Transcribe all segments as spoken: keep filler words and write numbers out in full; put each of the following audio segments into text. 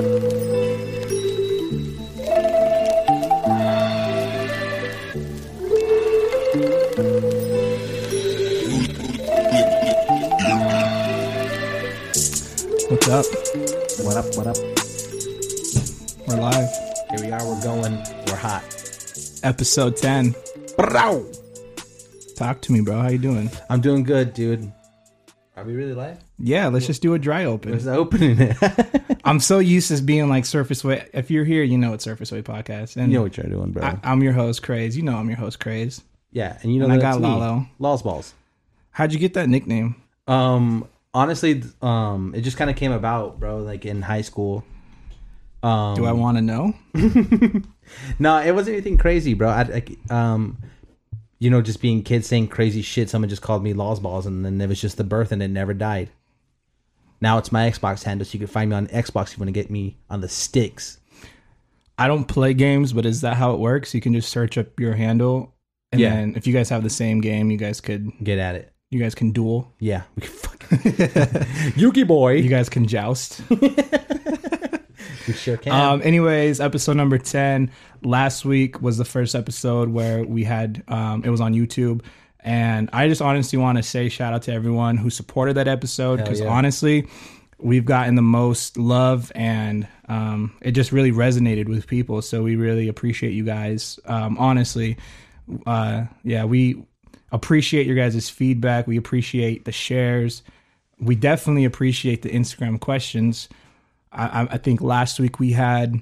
What's up? What up, what up? We're live. Here we are, we're going, we're hot. Episode ten. Bro! Talk to me, bro. How you doing? I'm doing good, dude. Are we really live? Yeah, let's just do a dry open. There's an opening it. I'm so used to being like Surface Wave. If you're here, you know it's Surface Wave Podcast. And you know what you're doing, bro. I, I'm your host, Craze. You know I'm your host, Craze. Yeah, and you know and I got Lalo. Lalo's Balls. How'd you get that nickname? Um, honestly, um, it just kind of came about, bro, like in high school. Um, Do I want to know? No, it wasn't anything crazy, bro. I, I um. You know, just being kids saying crazy shit. Someone just called me Law's Balls, and then it was just the birth, and it never died. Now it's my Xbox handle, so you can find me on Xbox if you want to get me on the sticks. I don't play games, but is that how it works? You can just search up your handle, and yeah. Then if you guys have the same game, you guys could... Get at it. You guys can duel. Yeah. We can fucking... Yuki boy. You guys can joust. We sure can. Um, anyways, episode number ten. Last week was the first episode where we had, um, it was on YouTube. And I just honestly want to say shout out to everyone who supported that episode. Because yeah. honestly, we've gotten the most love and um, it just really resonated with people. So we really appreciate you guys. Um, honestly, uh, yeah, we appreciate your guys' feedback. We appreciate the shares. We definitely appreciate the Instagram questions. I, I think last week we had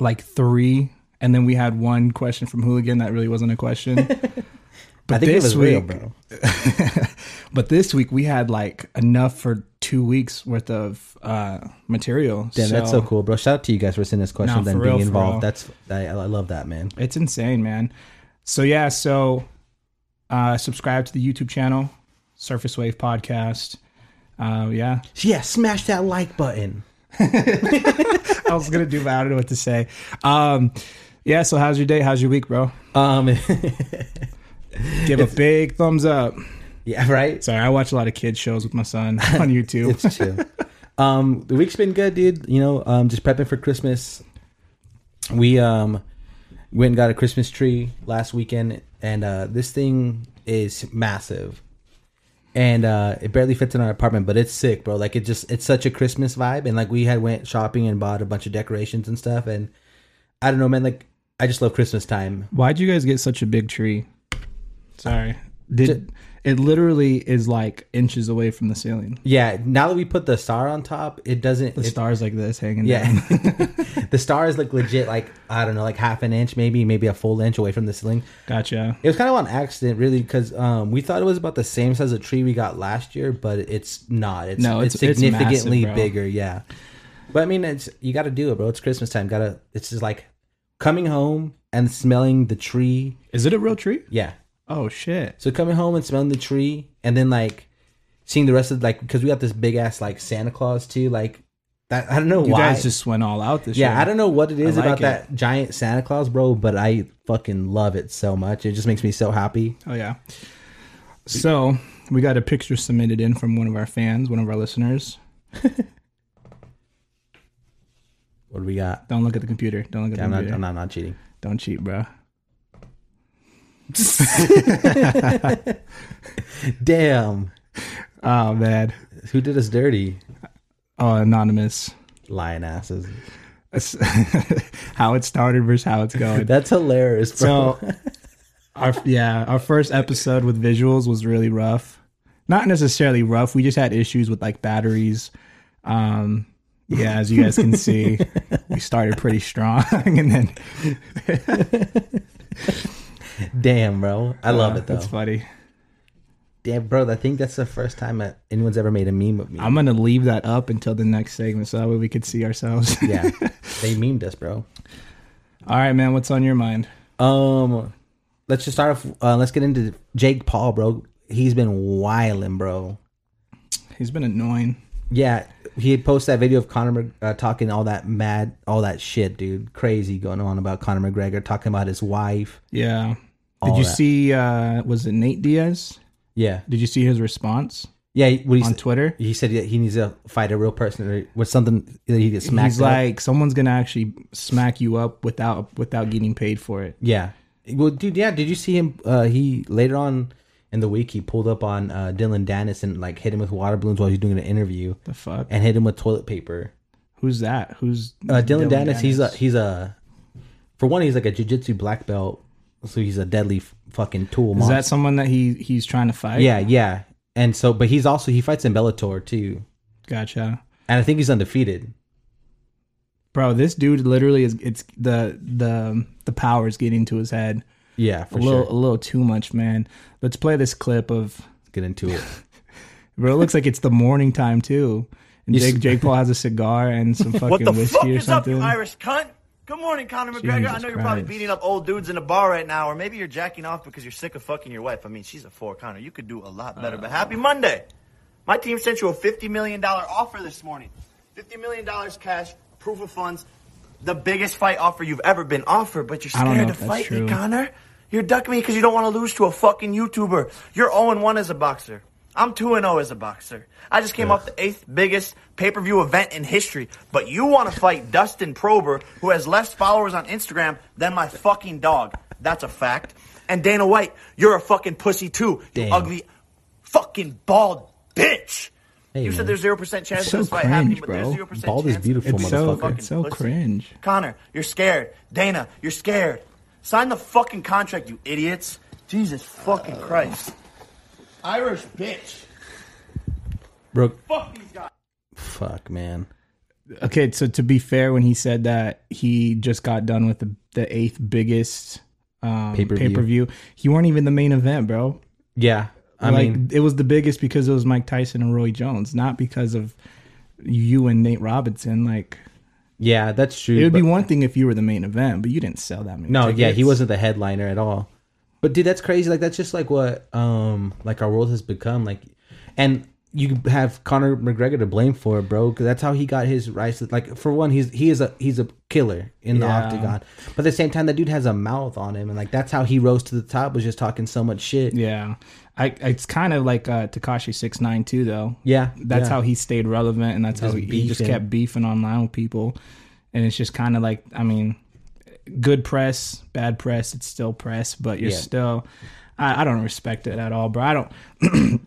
like three, and then we had one question from Hooligan that really wasn't a question. But I think this it was week, real, bro. But this week we had like enough for two weeks worth of uh, material. Damn, so, that's so cool, bro! Shout out to you guys for sending us questions nah, and real, being involved. That's I, I love that, man. It's insane, man. So yeah, so uh, subscribe to the YouTube channel, Surface Wave Podcast. Uh, yeah, yeah, smash that like button. I was gonna do, but I don't know what to say. Um, yeah, so how's your day? How's your week, bro? Um, give a big thumbs up. Yeah, right. Sorry, I watch a lot of kids shows with my son on YouTube. It's true. Um, the week's been good, dude. You know, um, just prepping for Christmas. We um went and got a Christmas tree last weekend, and uh, this thing is massive. And uh, it barely fits in our apartment, but it's sick, bro. Like, it just, it's such a Christmas vibe. And, like, we had went shopping and bought a bunch of decorations and stuff. And I don't know, man. Like, I just love Christmas time. Why'd you guys get such a big tree? Sorry. Did just, it literally is, like, inches away from the ceiling. Yeah. Now that we put the star on top, it doesn't. The it, star's like this hanging yeah. down. The star is, like, legit, like, I don't know, like half an inch, maybe, maybe a full inch away from the ceiling. Gotcha. It was kind of on accident, really, because um, we thought it was about the same size of tree we got last year, but it's not. It's, no, it's, it's significantly it's massive, bigger, yeah. But, I mean, it's you got to do it, bro. It's Christmas time. Gotta. It's just, like, coming home and smelling the tree. Is it a real tree? Yeah. Oh, shit. So, coming home and smelling the tree, and then, like, seeing the rest of, like, because we got this big-ass, like, Santa Claus, too, like, that, I don't know you why. You guys just went all out this yeah, year. Yeah, I don't know what it is like about it. That giant Santa Claus, bro, but I fucking love it so much. It just makes me so happy. Oh, yeah. So, we got a picture submitted in from one of our fans, one of our listeners. What do we got? Don't look at the computer. Don't look at yeah, the I'm computer. Not, I'm, not, I'm not cheating. Don't cheat, bro. Damn. Oh, man. Who did us dirty? Oh, anonymous lying asses. How it started versus how it's going. That's hilarious, bro. So, our yeah, our first episode with visuals was really rough. Not necessarily rough. We just had issues with like batteries. Um, yeah, as you guys can see, we started pretty strong, and then. Damn, bro. I love uh, it though. That's funny. Damn, bro, I think that's the first time anyone's ever made a meme of me. I'm going to leave that up until the next segment so that way we could see ourselves. Yeah. They memed us, bro. All right, man. What's on your mind? Um, let's just start off. Uh, let's get into Jake Paul, bro. He's been wilding, bro. He's been annoying. Yeah. He had posted that video of Conor uh, talking all that mad, all that shit, dude. Crazy going on about Conor McGregor, talking about his wife. Yeah. Did you that. see, uh, was it Nate Diaz? Yeah. Did you see his response? Yeah, what he on said, Twitter. He said he needs to fight a real person or with something that he gets smacked. He's like, up. someone's gonna actually smack you up without without getting paid for it. Yeah. Well, dude, yeah. Did you see him? Uh, he later on in the week he pulled up on uh, Dillon Danis and like hit him with water balloons while he was doing an interview. The fuck. And hit him with toilet paper. Who's that? Who's uh, Dillon, Dillon Danis? Danis? He's a he's a for one he's like a jiu-jitsu black belt, so he's a deadly f- fucking tool. Is monster. That someone that he he's trying to fight? Yeah, yeah. And so, but he's also, he fights in Bellator too. Gotcha. And I think he's undefeated. Bro, this dude literally is, it's the, the, the power is getting to his head. Yeah, for a little, sure. A little too much, man. Let's play this clip of. Let's get into it. Bro, it looks like it's the morning time too. And Jake, Jake Paul has a cigar and some fucking whiskey fuck or something. What the fuck is up, you Irish cunt? Good morning, Conor McGregor. Jesus I know you're Christ. Probably beating up old dudes in a bar right now, or maybe you're jacking off because you're sick of fucking your wife. I mean, she's a four, Conor. You could do a lot better, uh, but happy Monday. My team sent you a fifty million dollars offer this morning. fifty million dollars cash, proof of funds, the biggest fight offer you've ever been offered, but you're scared to fight me, Conor. You're ducking me because you don't want to lose to a fucking YouTuber. You're oh and one as a boxer. I'm two and oh as a boxer. I just came Ugh. off the eighth biggest pay-per-view event in history. But you want to fight Dustin Prober, who has less followers on Instagram than my fucking dog. That's a fact. And Dana White, you're a fucking pussy too. Damn. You ugly fucking bald bitch. Hey, you man. said there's zero percent chance it's so of this fight cringe, happening, but bro. there's zero percent bald chance. Is beautiful, it's so, it's so cringe. Conor, you're scared. Dana, you're scared. Sign the fucking contract, you idiots. Jesus fucking uh. Christ. Irish bitch. Bro. Fuck these guys. Fuck, man. Okay, so to be fair, when he said that he just got done with the, the eighth biggest um, pay-per-view. pay-per-view, he weren't even the main event, bro. Yeah. I like, mean, it was the biggest because it was Mike Tyson and Roy Jones, not because of you and Nate Robinson. Like, yeah, that's true. It would but, be one thing if you were the main event, but you didn't sell that many No, tickets. Yeah, he wasn't the headliner at all. But dude, that's crazy. Like that's just like what um like our world has become. Like, and you have Conor McGregor to blame for it, bro, because that's how he got his rise. Like for one, he's he is a he's a killer in the yeah. octagon. But at the same time, that dude has a mouth on him, and like that's how he rose to the top, was just talking so much shit. Yeah, I it's kind of like uh, Tekashi six nine two too, though. Yeah, that's yeah. how he stayed relevant, and that's just how he, he just kept beefing online with people. And it's just kind of like, I mean. Good press, bad press, it's still press, but you're yeah. still, I, I don't respect it at all, bro. I don't,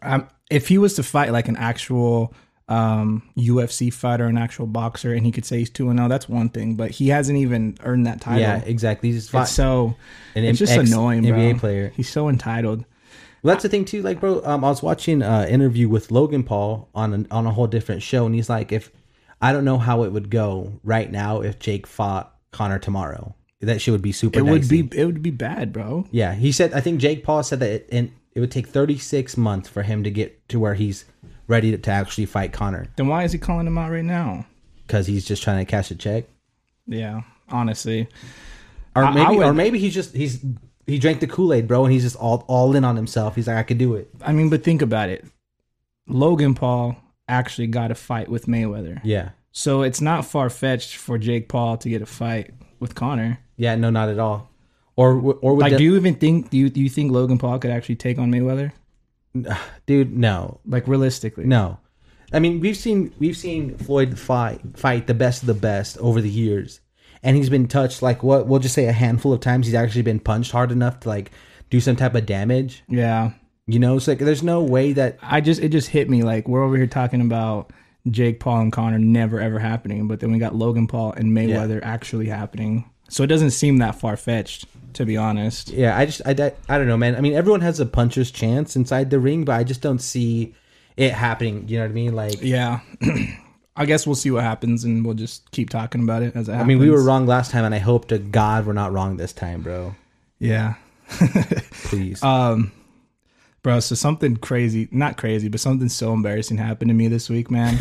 um, if he was to fight like an actual um, U F C fighter, an actual boxer, and he could say he's two and oh, that's one thing, but he hasn't even earned that title. Yeah, exactly. He's fought, it's so, an it's just ex- annoying, bro. N B A player. He's so entitled. Well, that's the thing too, like, bro, um, I was watching an interview with Logan Paul on an, on a whole different show, and he's like, if, I don't know how it would go right now if Jake fought Conor tomorrow. That shit would be super. It would dicey. be. It would be bad, bro. Yeah, he said. I think Jake Paul said that, it, and it would take thirty-six months for him to get to where he's ready to, to actually fight Conor. Then why is he calling him out right now? Because he's just trying to cash a check. Yeah, honestly. Or I, maybe, I would, or maybe he's just he's he drank the Kool-Aid, bro, and he's just all all in on himself. He's like, I can do it. I mean, but think about it. Logan Paul actually got a fight with Mayweather. Yeah. So it's not far-fetched for Jake Paul to get a fight with Conor. Yeah, no, not at all. Or or would like, the, do you even think do you do you think Logan Paul could actually take on Mayweather? Dude, no. Like realistically, no. I mean, we've seen we've seen Floyd fight fight the best of the best over the years, and he's been touched like what we'll just say a handful of times. He's actually been punched hard enough to like do some type of damage. Yeah, you know, it's like there's no way that I just it just hit me like we're over here talking about Jake Paul and Conor never ever happening, but then we got Logan Paul and Mayweather yeah. actually happening. So it doesn't seem that far fetched, to be honest. Yeah, I just I, I don't know, man. I mean, everyone has a puncher's chance inside the ring, but I just don't see it happening. You know what I mean? Like, yeah. I guess we'll see what happens, and we'll just keep talking about it as it happens. I mean, we were wrong last time, and I hope to God we're not wrong this time, bro. Yeah. Please. Um. Bro, so something crazy, not crazy, but something so embarrassing happened to me this week, man.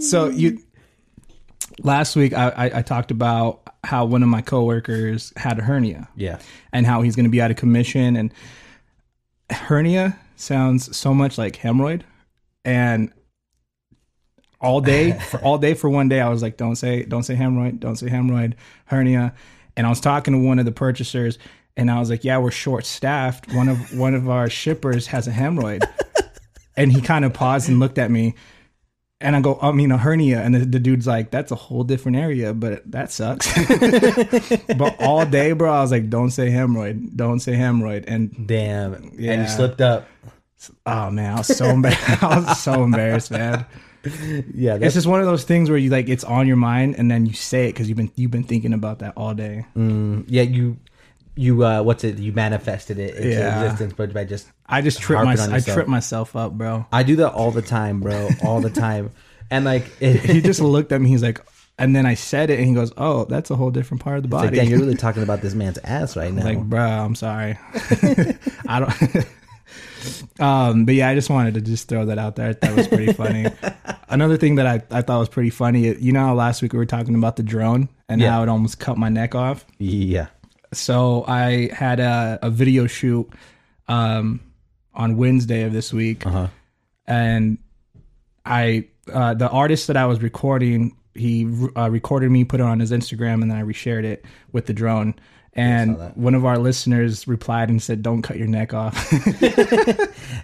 So you, last week I, I, I talked about how one of my coworkers had a hernia. Yeah. And how he's going to be out of commission. And hernia sounds so much like hemorrhoid. And all day, for all day for one day, I was like, don't say, don't say hemorrhoid, don't say hemorrhoid, hernia. And I was talking to one of the purchasers. And I was like, yeah, we're short-staffed. One of one of our shippers has a hemorrhoid. And he kind of paused and looked at me. And I go, I mean, a hernia. And the, the dude's like, that's a whole different area, but that sucks. But all day, bro, I was like, don't say hemorrhoid. Don't say hemorrhoid. And damn. Yeah. And you slipped up. Oh, man. I was so embarrassed. I was so embarrassed, man. Yeah. It's just one of those things where you like, it's on your mind and then you say it because you've been, you've been thinking about that all day. Mm, yeah. You, you, uh, what's it? You manifested it into yeah. existence, but by just. I just trip my, I trip myself up, bro. I do that all the time, bro. All the time. And like it, he just looked at me, he's like, and then I said it and he goes, oh, that's a whole different part of the body. Like, dang, you're really talking about this man's ass right now. Like, bro, I'm sorry. I don't Um but yeah, I just wanted to just throw that out there. I thought it was pretty funny. Another thing that I, I thought was pretty funny, you know how last week we were talking about the drone and yeah. how it almost cut my neck off? Yeah. So I had a, a video shoot um on Wednesday of this week. Uh-huh. And I, uh, the artist that I was recording, he uh, recorded me, put it on his Instagram, and then I reshared it with the drone. And one of our listeners replied and said, don't cut your neck off.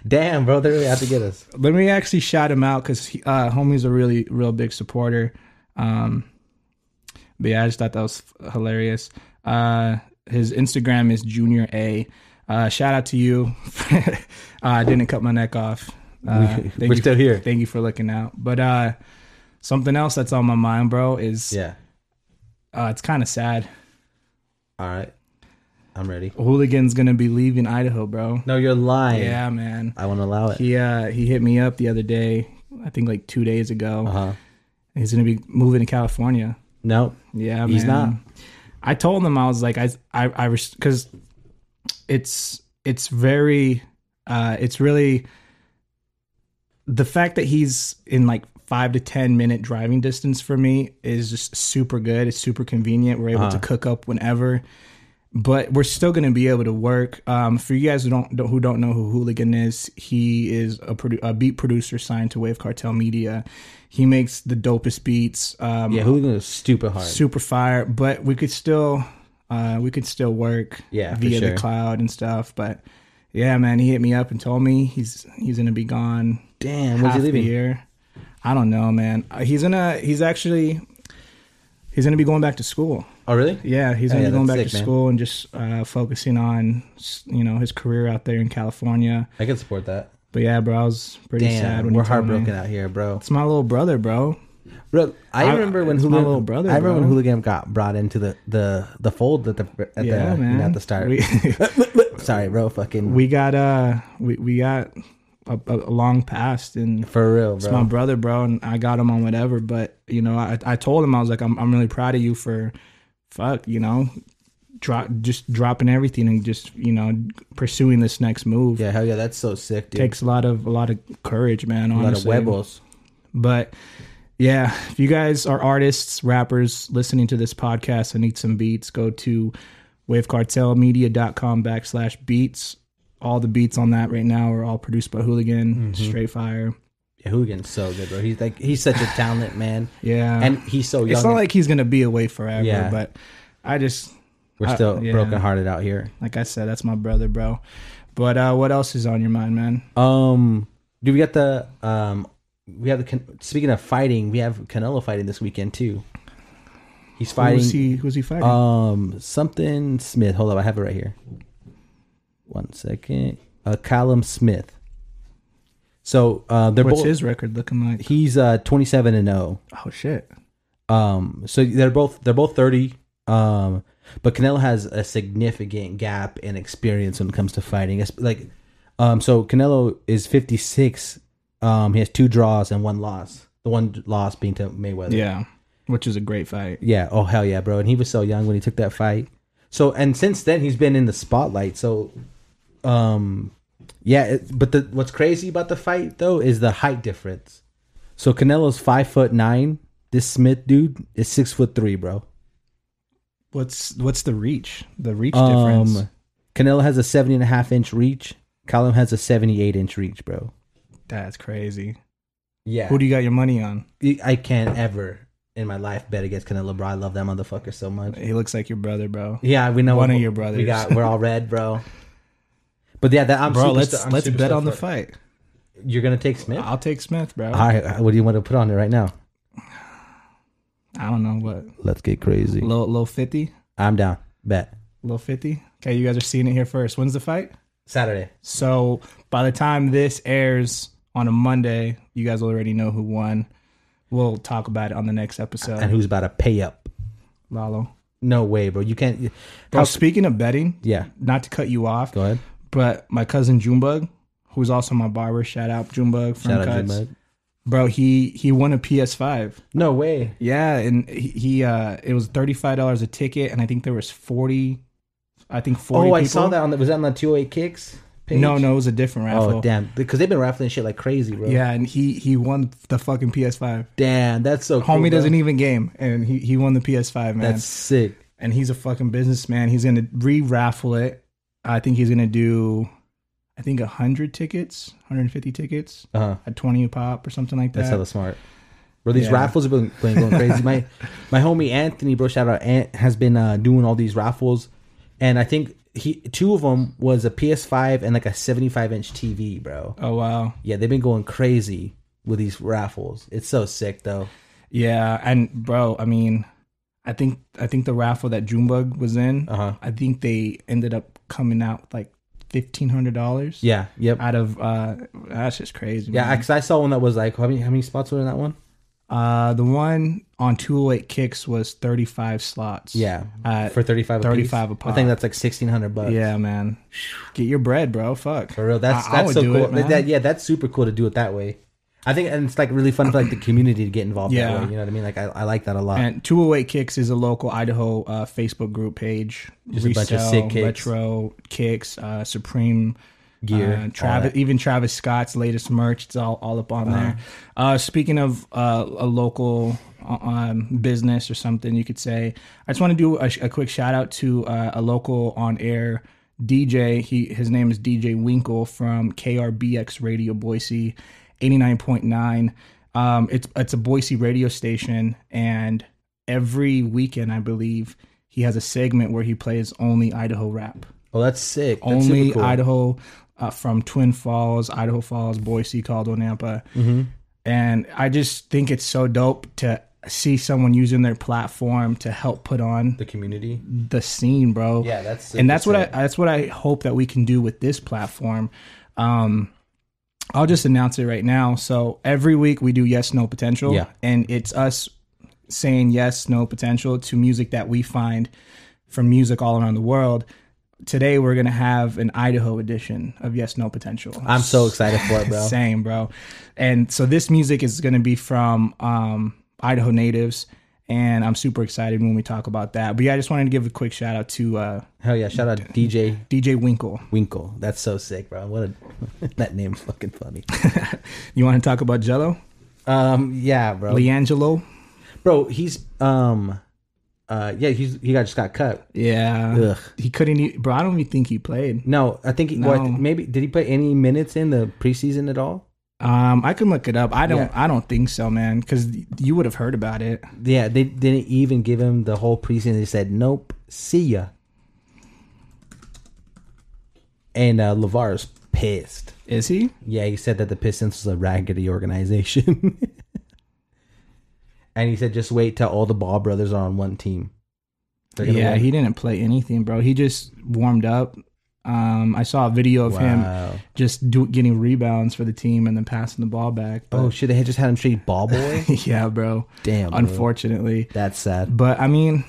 Damn, bro, they really have to get us. Let me actually shout him out because uh, homie's a really, real big supporter. Um, but yeah, I just thought that was hilarious. Uh, his Instagram is Junior A. Uh, shout out to you. I uh, didn't cut my neck off. Uh, We're still for, here. Thank you for looking out. But uh, something else that's on my mind, bro, is yeah. Uh, it's kind of sad. All right. I'm ready. Hooligan's going to be leaving Idaho, bro. No, you're lying. Yeah, man. I won't allow it. He, uh, he hit me up the other day, I think like two days ago. Uh-huh. He's going to be moving to California. No. Yeah, he's man. not. I told him, I was like, I, I, I, because... It's it's very uh, it's really the fact that he's in like five to ten minute driving distance for me is just super good. It's super convenient. We're able uh-huh. to cook up whenever, but we're still going to be able to work. Um, for you guys who don't who don't know who Hooligan is, he is a, produ- a beat producer signed to Wave Cartel Media. He makes the dopest beats. Um, yeah, Hooligan is stupid hard, super fire. But we could still. Uh, we could still work yeah, via sure. the cloud and stuff, but yeah, man, he hit me up and told me he's he's gonna be gone. Damn, when's he leaving? Year. I don't know, man. Uh, he's gonna he's actually he's gonna be going back to school. Oh, really? Yeah, he's gonna oh, yeah, be going back sick, to man. school and just uh, focusing on you know his career out there in California. I can support that, but yeah, bro, I was pretty Damn, sad when we're he told heartbroken me. out here, bro. It's my little brother, bro. Bro, I, I remember when Hooligan, my little brother, I remember bro. when Hooligan got brought into the, the, the fold at the at yeah, the, you know, at the start. We, Sorry, bro, fucking. We got uh we, we got a, a long past and for real, bro. It's my brother, bro, and I got him on whatever. But you know, I I told him I was like, I'm I'm really proud of you for, fuck, you know, drop just dropping everything and just you know pursuing this next move. Yeah, hell yeah, that's so sick, dude. Takes a lot of a lot of courage, man. Honestly. A lot of huevos, but. Yeah, if you guys are artists, rappers, listening to this podcast and need some beats, go to wavecartelmedia.com backslash beats. All the beats on that right now are all produced by Hooligan, mm-hmm. straight fire. Yeah, Hooligan's so good, bro. He's like he's such a talent, man. Yeah. And he's so young. It's not like he's going to be away forever, yeah. but I just... We're still I, yeah. brokenhearted out here. Like I said, that's my brother, bro. But uh, what else is on your mind, man? Um, do we got the... um? We have the speaking of fighting, we have Canelo fighting this weekend too. He's fighting. Who's he? Who's he fighting? Um, something Smith. Hold up, I have it right here. One second. Uh, Callum Smith. So uh, they're What's both. What's his record looking like? He's uh twenty-seven and zero. Oh shit. Um, so they're both they're both thirty. Um, but Canelo has a significant gap in experience when it comes to fighting. It's like, um, so Canelo is fifty-six. Um, he has two draws and one loss. The one loss being to Mayweather. Yeah, which is a great fight. Yeah. Oh, hell yeah, bro. And he was so young when he took that fight. So, and since then, he's been in the spotlight. So, um, yeah. It, but the, what's crazy about the fight, though, is the height difference. So, Canelo's five foot nine. This Smith dude is six foot three, bro. What's what's the reach? The reach um, difference? Canelo has a seventy and a half inch reach. Callum has a seventy-eight inch reach, bro. That's crazy. Yeah. Who do you got your money on? I can't ever in my life bet against Canelo, bro. I love that motherfucker so much. He looks like your brother, bro. Yeah, we know one of your brothers. We got. We're all red, bro. But yeah, that I'm bro. Super let's stu- I'm let's super bet on the fight. You're going to take Smith? I'll take Smith, bro. All right. What do you want to put on it right now? I don't know what. Let's get crazy. Low, low fifty? I'm down. Bet. Low fifty? Okay, you guys are seeing it here first. When's the fight? Saturday. So by the time this airs on a Monday, you guys already know who won. We'll talk about it on the next episode. And who's about to pay up? Lalo. No way, bro. You can't. Bro, speaking of betting, yeah. Not to cut you off. Go ahead. But my cousin Junebug, who's also my barber, shout out Junebug from Shout Cuts. Out Junebug. Bro, he, he won a P S five. No way. Yeah, and he, he uh, it was thirty-five dollars a ticket, and I think there was forty. I think forty. Oh, people. I saw that on the, was that on the two oh eight Kicks page? No, no, it was a different raffle. Oh, damn, because they've been raffling shit like crazy, bro. Yeah, and he he won the fucking P S five. Damn, that's so. Homie cool. Homie doesn't even game, and he he won the P S five, man. That's sick. And he's a fucking businessman. He's gonna re-raffle it. I think he's gonna do. I think one hundred tickets, one hundred fifty tickets, uh-huh. at twenty a pop or something like that. That's hella smart. Bro, these yeah. raffles have been, been going crazy. my my homie Anthony, bro, shout out Ant, has been uh, doing all these raffles. And I think he two of them was a P S five and like a seventy-five inch T V, bro. Oh, wow. Yeah, they've been going crazy with these raffles. It's so sick, though. Yeah, and bro, I mean, I think I think the raffle that Junebug was in, uh-huh. I think they ended up coming out with like, Fifteen hundred dollars. Yeah. Yep. Out of uh, that's just crazy. Yeah, because I saw one that was like how many how many spots were in that one? Uh, the one on two oh eight Kicks was thirty five slots. Yeah, uh, for thirty five. Thirty five a pop. I think that's like sixteen hundred bucks. Yeah, man. Get your bread, bro. Fuck. For real. That's I, that's I would so do cool. It, man. That, yeah, that's super cool to do it that way. I think, and it's like really fun for like the community to get involved. Yeah. That way, you know what I mean? Like I, I like that a lot. And two oh eight Kicks is a local Idaho uh, Facebook group page. Just Resell, a bunch of sick kicks. Retro kicks, uh, Supreme gear, uh, Travis, even Travis Scott's latest merch. It's all, all up on uh-huh. there. Uh, speaking of uh, a local um, business or something, you could say, I just want to do a, a quick shout out to uh, a local on air D J. He his name is D J Winkle from K R B X Radio Boise. eighty-nine point nine. Um, it's it's a Boise radio station, and every weekend, I believe, he has a segment where he plays only Idaho rap. Oh, that's sick. That's only cool. Idaho uh, from Twin Falls, Idaho Falls, Boise, Caldwell, Nampa. Mm-hmm. And I just think it's so dope to see someone using their platform to help put on the community, the scene, bro. Yeah, that's sick. And that's what I, that's what I hope that we can do with this platform. Um I'll just announce it right now. So every week we do Yes, No Potential. Yeah. And it's us saying yes, no potential to music that we find from music all around the world. Today we're going to have an Idaho edition of Yes, No Potential. I'm so excited for it, bro. Same, bro. And so this music is going to be from um, Idaho natives. And I'm super excited when we talk about that. But yeah, I just wanted to give a quick shout out to uh, hell yeah, shout out to D J D J Winkle. Winkle, that's so sick, bro. What a, that name's fucking funny. You want to talk about Jello? Um, yeah, bro. LiAngelo, bro. He's um, uh, yeah, he's he got just got cut. Yeah, ugh. He couldn't. Even, bro, I don't even think he played. No, I think he, no. Well, I th- maybe did he play any minutes in the preseason at all? Um, I can look it up. I don't. Yeah. I don't think so, man. Because you would have heard about it. Yeah, they didn't even give him the whole preseason. They said, "Nope, see ya." And uh, LaVar is pissed. Is he? Yeah, he said that the Pistons was a raggedy organization, and he said, "Just wait till all the Ball brothers are on one team." Yeah, win. He didn't play anything, bro. He just warmed up. Um, I saw a video of wow. him just do, getting rebounds for the team and then passing the ball back. But, oh, shit. They had just had him treat ball boy? Yeah, bro. Damn. Unfortunately. Bro. That's sad. But, I mean,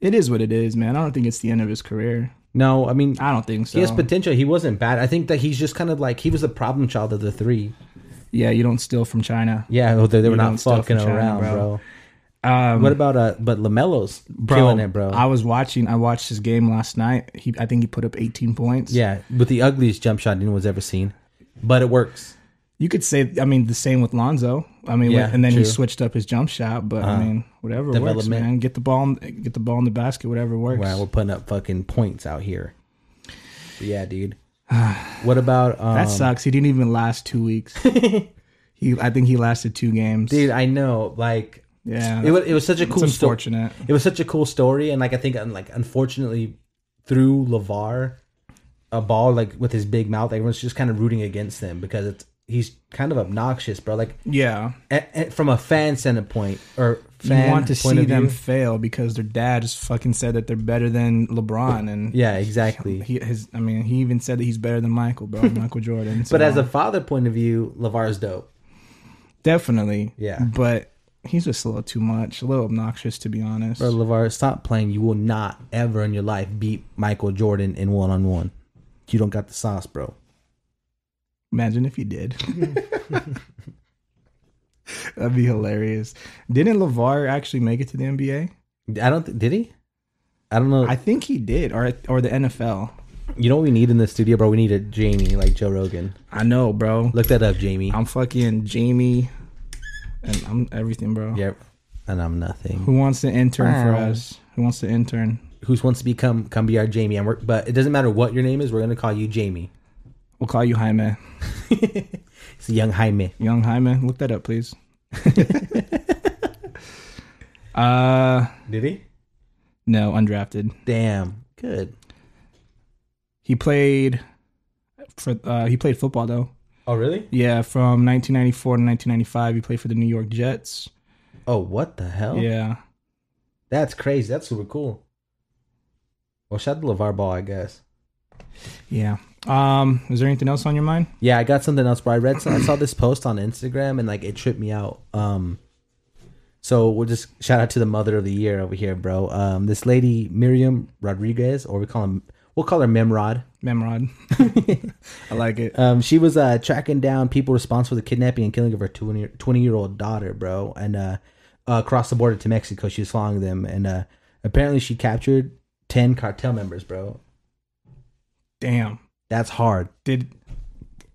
it is what it is, man. I don't think it's the end of his career. No, I mean. I don't think so. He has potential. He wasn't bad. I think that he's just kind of like, he was the problem child of the three. Yeah, you don't steal from China. Yeah, well, they, they were you not fucking around, China, bro. bro. Um, what about uh? But LaMelo's bro, killing it, bro. I was watching. I watched his game last night. He, I think he put up eighteen points. Yeah, with the ugliest jump shot anyone's ever seen, but it works. You could say, I mean, the same with Lonzo. I mean, yeah, and then true. He switched up his jump shot. But uh, I mean, whatever works, man. Get the ball, in, get the ball in the basket. Whatever works. Wow, we're putting up fucking points out here. But yeah, dude. What about um, that sucks? He didn't even last two weeks. he, I think he lasted two games. Dude, I know, like. Yeah, it was it was such a cool story. It was such a cool story, and like I think, like unfortunately, through LaVar, a ball like with his big mouth, everyone's just kind of rooting against him because it's he's kind of obnoxious, bro. Like, yeah, a, a, from a fan standpoint or fan you want to point see them view. fail because their dad just fucking said that they're better than LeBron, and yeah, exactly. He, his, I mean, he even said that he's better than Michael, bro, Michael Jordan. So. But as a father point of view, LaVar's dope. Definitely, yeah. But he's just a little too much, a little obnoxious, to be honest. Bro, LaVar, stop playing. You will not ever in your life beat Michael Jordan in one on one. You don't got the sauce, bro. Imagine if you did. That'd be hilarious. Didn't LaVar actually make it to the N B A? I don't. Th- did he? I don't know. I think he did, or or the N F L. You know what we need in the studio, bro? We need a Jamie like Joe Rogan. I know, bro. Look that up, Jamie. I'm fucking Jamie, and I'm everything, bro. Yep. And I'm nothing. Who wants to intern wow. for us? Who wants to intern? Who wants to become come be our Jamie? And we're, but it doesn't matter what your name is. We're gonna call you Jamie. We'll call you Jaime. It's young Jaime. Young Jaime. Look that up, please. uh, Did he? No, undrafted. Damn. Good. He played for. Uh, he played football, though. Oh, really? Yeah, from nineteen ninety-four to nineteen ninety-five, he played for the New York Jets. Oh, what the hell? Yeah. That's crazy. That's super cool. Well, shout out to LaVar Ball, I guess. Yeah. Um, is there anything else on your mind? Yeah, I got something else, but I read some, I saw this post on Instagram and like it tripped me out. Um, so we'll just shout out to the mother of the year over here, bro. Um, this lady Miriam Rodriguez, or we call him, we'll call her Memrod. Memrod, I like it. Um, she was uh tracking down people responsible for the kidnapping and killing of her twenty year old daughter, bro, and uh, uh across the border to Mexico. She was following them, and uh, apparently she captured ten cartel members, bro. Damn. That's hard. Did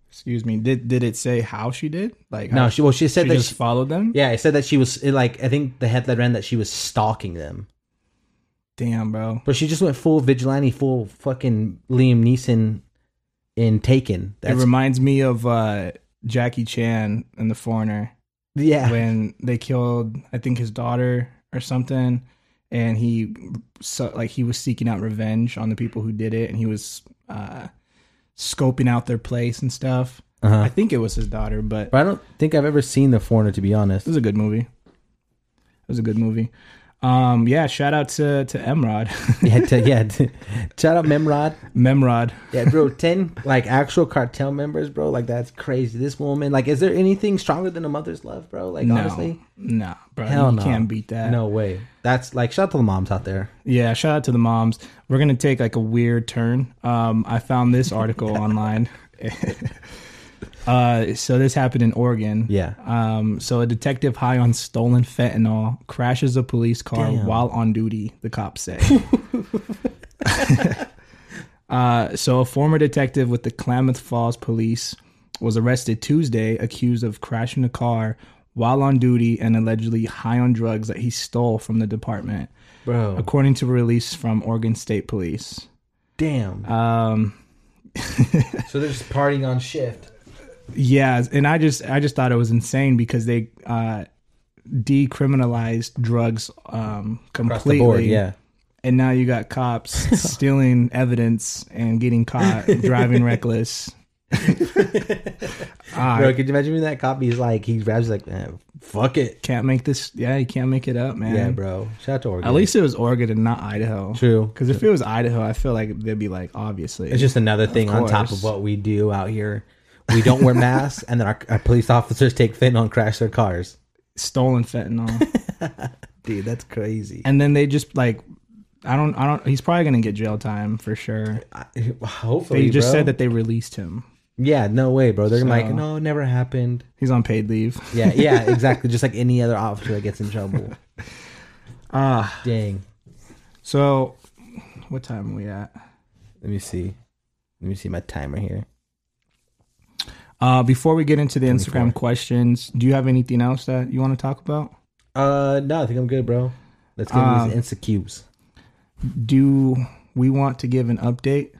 excuse me? Did did it say how she did? Like no, she well she said she that just she followed them. Yeah, it said that she was it, like I think the headline ran that she was stalking them. Damn, bro. But she just went full vigilante, full fucking Liam Neeson in Taken. That's, it reminds me of uh, Jackie Chan in The Foreigner. Yeah, when they killed I think his daughter or something, and he so, like he was seeking out revenge on the people who did it, and he was. Uh, scoping out their place and stuff. Uh-huh. I think it was his daughter, but... but I don't think I've ever seen The Foreigner, to be honest. It was a good movie. It was a good movie. Um, yeah, shout out to, to Memrod. yeah, to, yeah. To, shout out Memrod. Memrod. Yeah, bro, ten, like, actual cartel members, bro. Like, that's crazy. This woman, like, is there anything stronger than a mother's love, bro? Like, no, honestly? No, bro. Hell you no. Can't beat that. No way. That's, like, shout out to the moms out there. Yeah, shout out to the moms. We're going to take, like, a weird turn. Um, I found this article online. Uh, so this happened in Oregon. Yeah. Um, so a detective high on stolen fentanyl crashes a police car Damn. while on duty, the cops say. uh, so a former detective with the Klamath Falls Police was arrested Tuesday, accused of crashing a car while on duty and allegedly high on drugs that he stole from the department. Bro. According to a release from Oregon State Police. Damn. Um. So they're just partying on shift. Yeah, and I just I just thought it was insane because they uh, decriminalized drugs um, completely. Across the board, yeah. And now you got cops stealing evidence and getting caught driving reckless. uh, Bro, could you imagine when that cop he's like he raps like eh, fuck it. Can't make this yeah, you can't make it up, man. Yeah, bro. Shout out to Oregon. At least it was Oregon and not Idaho. True. Because if it was Idaho, I feel like they'd be like, obviously. It's just another thing on top of what we do out here. We don't wear masks, and then our, our police officers take fentanyl and crash their cars. Stolen fentanyl, dude, that's crazy. And then they just like, I don't, I don't. He's probably gonna get jail time for sure. I, hopefully, they just bro. said that they released him. Yeah, no way, bro. They're so, like, no, it never happened. He's on paid leave. Yeah, yeah, exactly. Just like any other officer that gets in trouble. Ah, uh, dang. So, what time are we at? Let me see. Let me see my timer here. Uh, before we get into the twenty-four Instagram questions, do you have anything else that you want to talk about? Uh, no, I think I'm good, bro. Let's get um, into these Insta-Qs. Do we want to give an update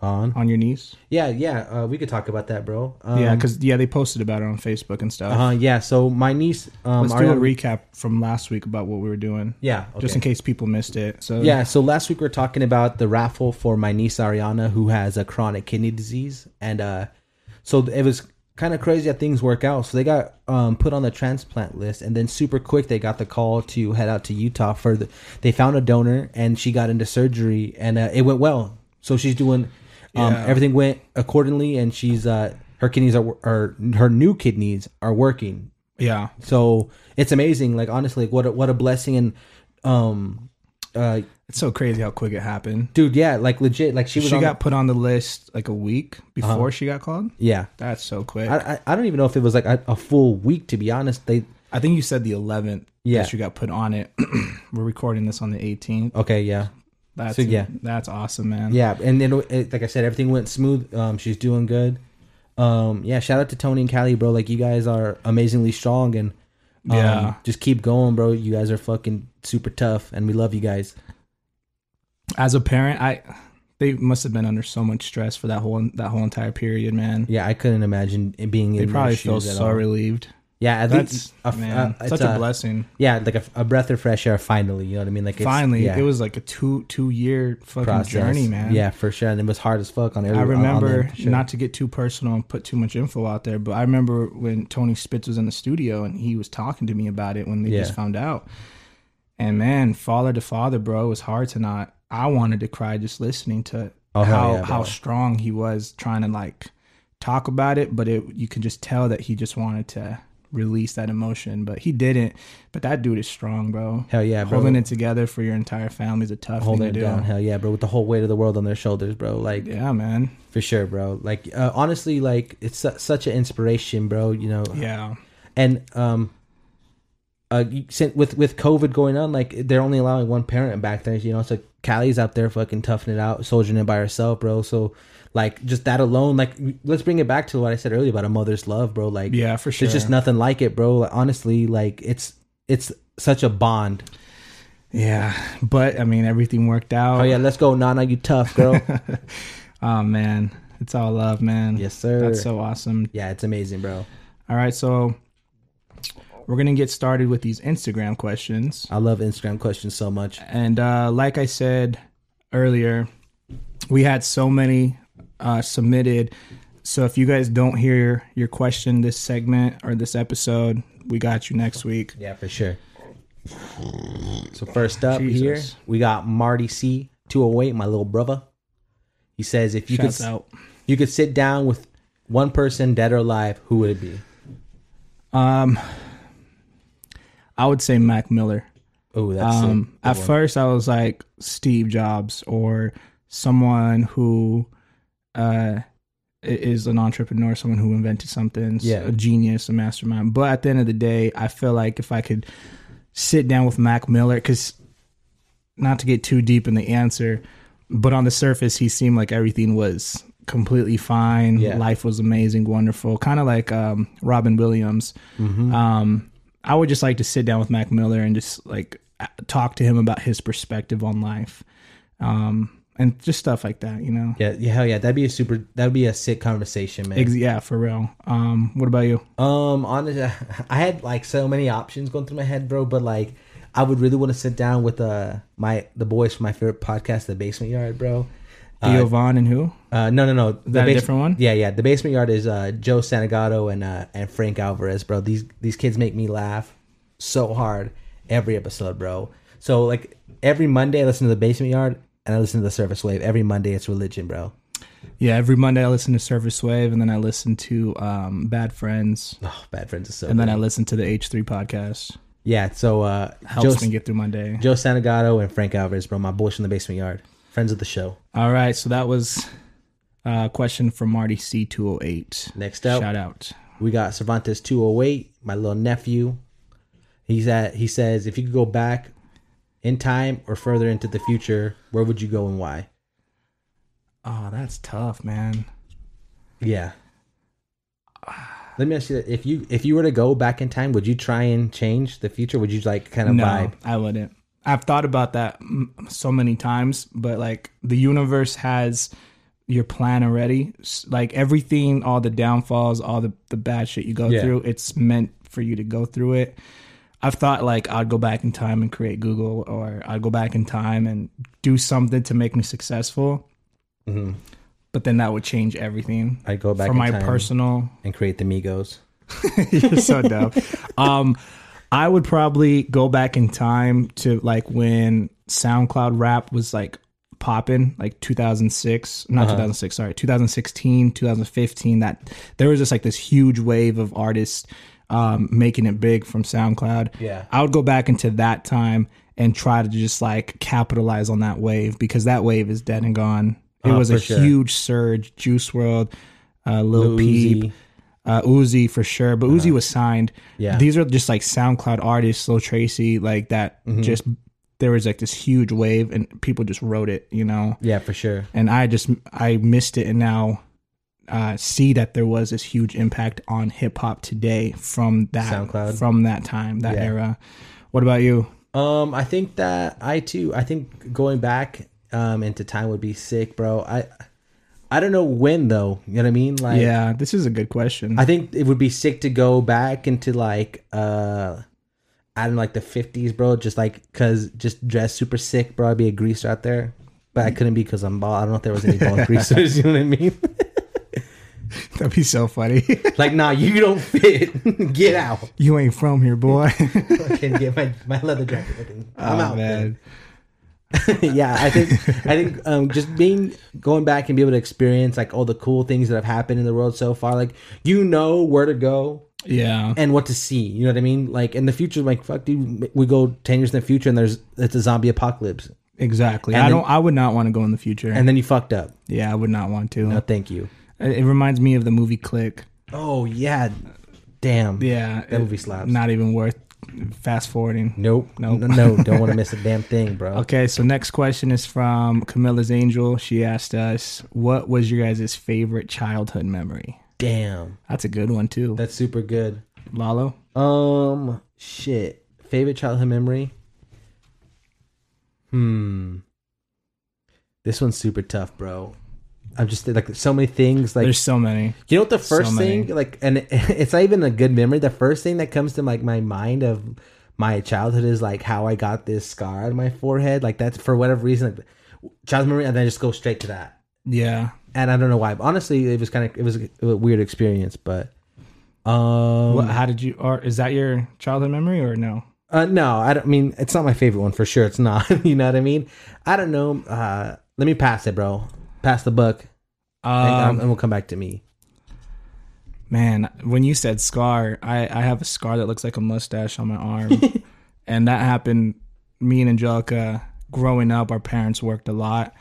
on on your niece? Yeah, yeah, uh, we could talk about that, bro. Um, yeah, because yeah, they posted about it on Facebook and stuff. Uh, yeah. So my niece. Um, Let's do Ariana, a recap from last week about what we were doing. Yeah, okay. Just in case people missed it. So yeah, so last week we were talking about the raffle for my niece Ariana, who has a chronic kidney disease, and uh. So it was kind of crazy how things work out. So they got um, put on the transplant list, and then super quick they got the call to head out to Utah for the, they found a donor, and she got into surgery, and uh, it went well. So she's doing um, yeah. everything went accordingly, and she's uh, her kidneys are, are her new kidneys are working. Yeah. So it's amazing. Like honestly, what a, what a blessing. And um, uh, it's so crazy how quick it happened, dude. Yeah, like legit. Like she was she on got the, put on the list like a week before uh, she got called. Yeah, that's so quick. I, I I don't even know if it was like a, a full week, to be honest. They I think you said the eleventh. Yeah, that she got put on it. We're recording this on the eighteenth. Okay. Yeah. That's so, yeah. That's awesome, man. Yeah, and then like I said, everything went smooth. Um, she's doing good. Um, yeah, shout out to Tony and Callie, bro. Like, you guys are amazingly strong, and um, yeah, just keep going, bro. You guys are fucking super tough, and we love you guys. As a parent, I they must have been under so much stress for that whole that whole entire period, man. Yeah, I couldn't imagine it being. They in probably feel so all. relieved. Yeah, at least a, man, a, such a, a blessing. Yeah, like a, a breath of fresh air. Finally, you know what I mean. Like it's, finally, yeah. it was like a two two year fucking process. Journey, man. Yeah, for sure. And it was hard as fuck on every. I remember on not to get too personal and put too much info out there, but I remember when Tony Spitz was in the studio and he was talking to me about it when they yeah. just found out. And man, father to father, bro, it was hard to not. I wanted to cry just listening to oh, how yeah, how strong he was trying to like talk about it, but it you could just tell that he just wanted to release that emotion, but he didn't. But that dude is strong, bro. Hell yeah, bro. Holding it together for your entire family is a tough holding thing to it do. Down. Hell yeah, bro. With the whole weight of the world on their shoulders, bro. Like, yeah, man, for sure, bro. Like, uh, honestly, like it's su- such an inspiration, bro. You know. Yeah. And um, uh, with with COVID going on, like they're only allowing one parent back there. You know, it's like Callie's out there fucking toughing it out, soldiering it by herself, bro. So. Like, just that alone, like, let's bring it back to what I said earlier about a mother's love, bro. Like, yeah, for sure. There's just nothing like it, bro. Like, honestly, like, it's it's such a bond. Yeah, but, I mean, everything worked out. Oh, yeah, let's go, Nana, you tough, girl. Oh, man. It's all love, man. Yes, sir. That's so awesome. Yeah, it's amazing, bro. All right, so we're going to get started with these Instagram questions. I love Instagram questions so much. And uh, like I said earlier, we had so many Uh, submitted. So if you guys don't hear your question this segment or this episode, we got you next week. Yeah, for sure. So first up Jesus. Here, we got Marty C two oh eight, my little brother. He says, if you Shouts could out. you could sit down with one person, dead or alive, who would it be? Um, I would say Mac Miller. Oh, that's um. At one. First, I was like Steve Jobs or someone who. Uh, is an entrepreneur, someone who invented something, yeah. a genius, a mastermind. But at the end of the day, I feel like if I could sit down with Mac Miller, because not to get too deep in the answer, but on the surface, he seemed like everything was completely fine. Yeah. Life was amazing, wonderful, kind of like um, Robin Williams. Mm-hmm. Um, I would just like to sit down with Mac Miller and just like talk to him about his perspective on life. Um, And just stuff like that, you know? Yeah, yeah, hell yeah. That'd be a super, that'd be a sick conversation, man. Ex- yeah, for real. Um, what about you? Um, honestly, I had like so many options going through my head, bro, but like I would really want to sit down with uh, my the boys from my favorite podcast, The Basement Yard, bro. Theo uh, Vaughn and who? Uh, no, no, no. Is that the bas- a different one? Yeah, yeah. The Basement Yard is uh, Joe Santagato and uh, and Frank Alvarez, bro. These These kids make me laugh so hard every episode, bro. So like every Monday I listen to The Basement Yard. And I listen to the Surface Wave every Monday. It's religion, bro. Yeah, every Monday I listen to Surface Wave, and then I listen to um, Bad Friends. Oh, Bad Friends is so. And good. Then I listen to the H three podcast. Yeah, so uh, helps Joe, me get through my day. Joe Santagato and Frank Alvarez, bro, my boys from the Basement Yard, friends of the show. All right, so that was a question from Marty C two hundred eight. Next up, shout out. We got Cervantes two hundred eight, my little nephew. He's at. He says, if you could go back. In time or further into the future, where would you go and why? Oh, that's tough, man. Yeah. Let me ask you that. If you if you were to go back in time, would you try and change the future? Would you like kind of no, vibe? I wouldn't. I've thought about that so many times, but like the universe has your plan already. Like everything, all the downfalls, all the, the bad shit you go yeah. through, it's meant for you to go through it. I've thought like I'd go back in time and create Google, or I'd go back in time and do something to make me successful. Mm-hmm. But then that would change everything. I go back for my personal and create the Migos. You're so dumb. um, I would probably go back in time to like when SoundCloud rap was like popping, like two thousand six, not uh-huh. two thousand six, sorry, twenty sixteen, twenty fifteen. That there was just like this huge wave of artists um, making it big from SoundCloud. Yeah, I would go back into that time and try to just like capitalize on that wave, because that wave is dead and gone. It oh, was a sure. huge surge. Juice world, uh, Lil Peep, uh, Uzi for sure. But uh-huh. Uzi was signed. Yeah. These are just like SoundCloud artists, Lil Tracy, like that. Mm-hmm. Just there was like this huge wave, and people just wrote it, you know. Yeah, for sure. And I just I missed it, and now uh, see that there was this huge impact on hip hop today from that SoundCloud. from that time, that yeah. era. What about you? Um, I think that I too. I think going back. Um, into time would be sick, bro. I I don't know when though. You know what I mean? Like, yeah, this is a good question. I think it would be sick to go back into like uh, I don't know, like the fifties, bro. Just like cause just dress super sick, bro. I'd be a greaser out there, but I couldn't be because I'm bald. I don't know if there was any bald greasers. You know what I mean? That'd be so funny. Like, nah, you don't fit. Get out. You ain't from here, boy. I can't get my my leather jacket. I'm oh, out, man. man. Yeah, I think I think um, just being going back and be able to experience like all the cool things that have happened in the world so far, like you know where to go, yeah, and what to see. You know what I mean? Like in the future, like fuck, dude, we go ten years in the future and there's it's a zombie apocalypse. Exactly. And I then, don't. I would not want to go in the future. And then you fucked up. Yeah, I would not want to. No, thank you. It, it reminds me of the movie Click. Oh yeah, damn. Yeah, that it, movie slaps. Not even worth. Fast forwarding. Nope. Nope. No, no, don't want to miss a damn thing, bro. Okay, so next question is from Camilla's Angel. She asked us, what was your guys' favorite childhood memory? Damn. That's a good one, too. That's super good. Lalo? Um, shit. Favorite childhood memory? Hmm. This one's super tough, bro. I'm just like so many things. Like there's so many. You know what the first so thing like, and it, it's not even a good memory. The first thing that comes to like my mind of my childhood is like how I got this scar on my forehead. Like that's for whatever reason, like, childhood memory, and then I just go straight to that. Yeah, and I don't know why. But honestly, it was kind of it was a weird experience. But um, what, how did you? Or is that your childhood memory or no? Uh, no, I don't I mean it's not my favorite one for sure. It's not. You know what I mean? I don't know. Uh, let me pass it, bro. Pass the buck, um, and, and we'll come back to me. Man, when you said scar, I, I have a scar that looks like a mustache on my arm. And that happened, me and Angelica, growing up, our parents worked a lot.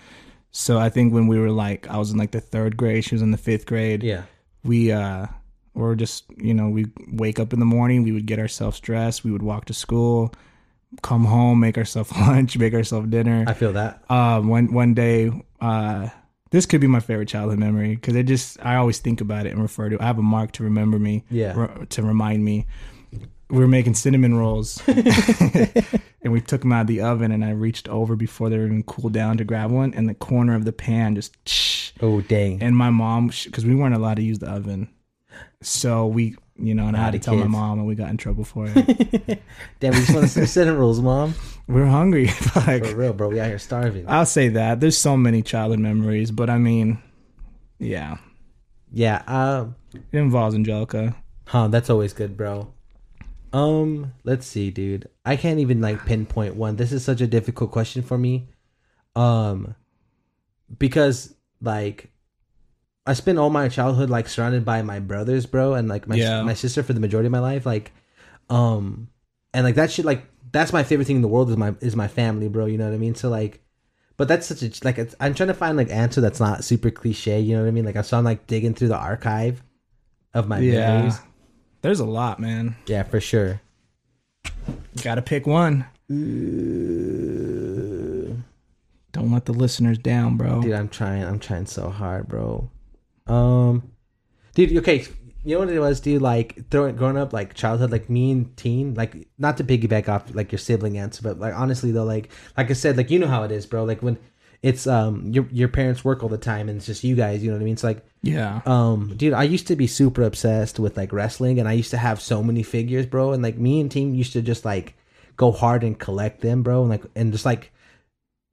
So I think when we were like, I was in like the third grade, she was in the fifth grade. Yeah. We uh, were just, you know, we wake up in the morning, we would get ourselves dressed, we would walk to school, come home, make ourselves lunch, make ourselves dinner. I feel that. Uh, one, one day... Uh, This could be my favorite childhood memory because it just, I always think about it and refer to I have a mark to remember me, yeah. re- to remind me. We were making cinnamon rolls and we took them out of the oven, and I reached over before they were even cooled down to grab one, and the corner of the pan just, shh. Oh, dang. And my mom, because we weren't allowed to use the oven. So we, you know, and Not I had to tell kids. my mom, and we got in trouble for it. Damn, we just want some cinnamon rolls, Mom. We're hungry. Like, for real, bro. We out here starving. I'll say that. There's so many childhood memories, but I mean, yeah. Yeah. Um, it involves Angelica. Huh, that's always good, bro. Um, let's see, dude. I can't even, like, pinpoint one. This is such a difficult question for me. Um, because, like... I spent all my childhood like surrounded by my brothers, bro, and like my yeah. my sister for the majority of my life, like, um, and like that shit, like that's my favorite thing in the world is my is my family, bro. You know what I mean? So like, but that's such a like it's, I'm trying to find like answer that's not super cliche. You know what I mean? Like I saw I'm like digging through the archive of my yeah. memories. There's a lot, man. Yeah, for sure. Got to pick one. Uh... Don't let the listeners down, bro. Dude, I'm trying. I'm trying so hard, bro. Um, dude, okay, you know what it was, dude, like, throwing, growing up, like, childhood, like, me and teen, like, not to piggyback off, like, your sibling answer, but, like, honestly, though, like, like I said, like, you know how it is, bro, like, when it's, um, your your parents work all the time, and it's just you guys, you know what I mean, it's like, yeah, um, dude, I used to be super obsessed with, like, wrestling, and I used to have so many figures, bro, and, like, me and teen used to just, like, go hard and collect them, bro, and, like, and just, like,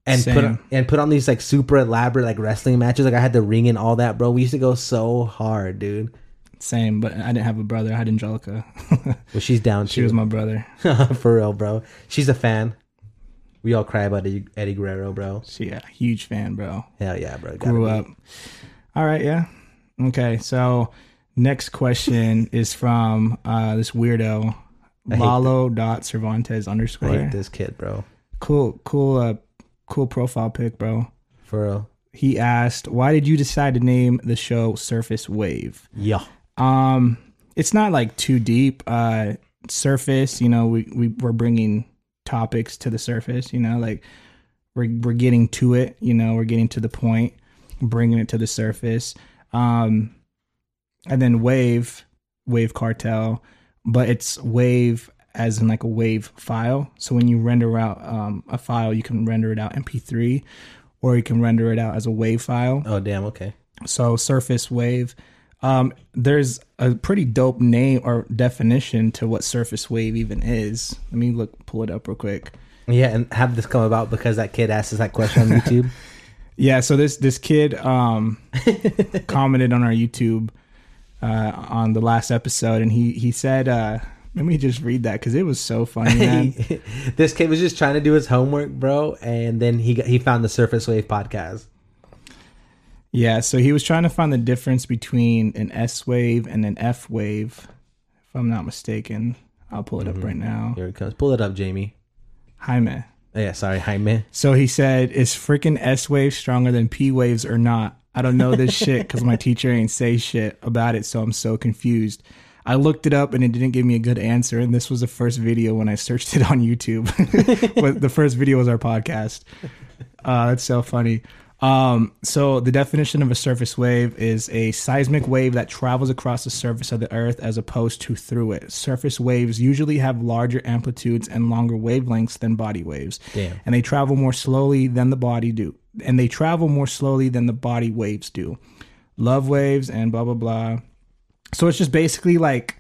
and Same. put on, and put on these like super elaborate like wrestling matches. Like I had the ring and all that, bro. We used to go so hard, dude. Same, but I didn't have a brother. I had Angelica. Well, she's down too. She was my brother. For real, bro. She's a fan. We all cry about Eddie Guerrero, bro. She a huge fan, bro. Hell yeah, bro. Gotta Grew be. up. All right, yeah. Okay, so next question is from uh, this weirdo, Lalo.Cervantes underscore. I hate this kid, bro. Cool, cool, uh, cool profile pic, bro. For real. He asked, why did you decide to name the show Surface Wave? Yeah. Um, it's not like too deep. Uh, surface, you know, we, we, we're bringing topics to the surface, you know, like we're, we're getting to it, you know, we're getting to the point, bringing it to the surface. Um, and then Wave, Wave Cartel, but it's Wave as in like a wave file. So when you render out um, a file, you can render it out M P three, or you can render it out as a wave file. Oh, damn. Okay. So Surface Wave. Um, there's a pretty dope name or definition to what Surface Wave even is. Let me look, pull it up real quick. Yeah. And have this come about because that kid asked us that question on YouTube. Yeah. So this, this kid, um, commented on our YouTube, uh, on the last episode. And he, he said, uh, let me just read that because it was so funny, man. This kid was just trying to do his homework, bro, and then he got, he found the Surface Wave podcast. Yeah, so he was trying to find the difference between an S wave and an F wave, if I'm not mistaken. I'll pull it mm-hmm. up right now. Here it comes. Pull it up, Jamie. Jaime. Oh, yeah, sorry, Jaime. So he said, is freaking S waves stronger than P waves or not? I don't know this shit because my teacher ain't say shit about it, so I'm so confused. I looked it up and it didn't give me a good answer. And this was the first video when I searched it on YouTube. But the first video was our podcast. Uh, that's so funny. Um, so the definition of a surface wave is a seismic wave that travels across the surface of the earth as opposed to through it. Surface waves usually have larger amplitudes and longer wavelengths than body waves. Damn. And they travel more slowly than the body do. And they travel more slowly than the body waves do. Love waves and blah, blah, blah. So it's just basically like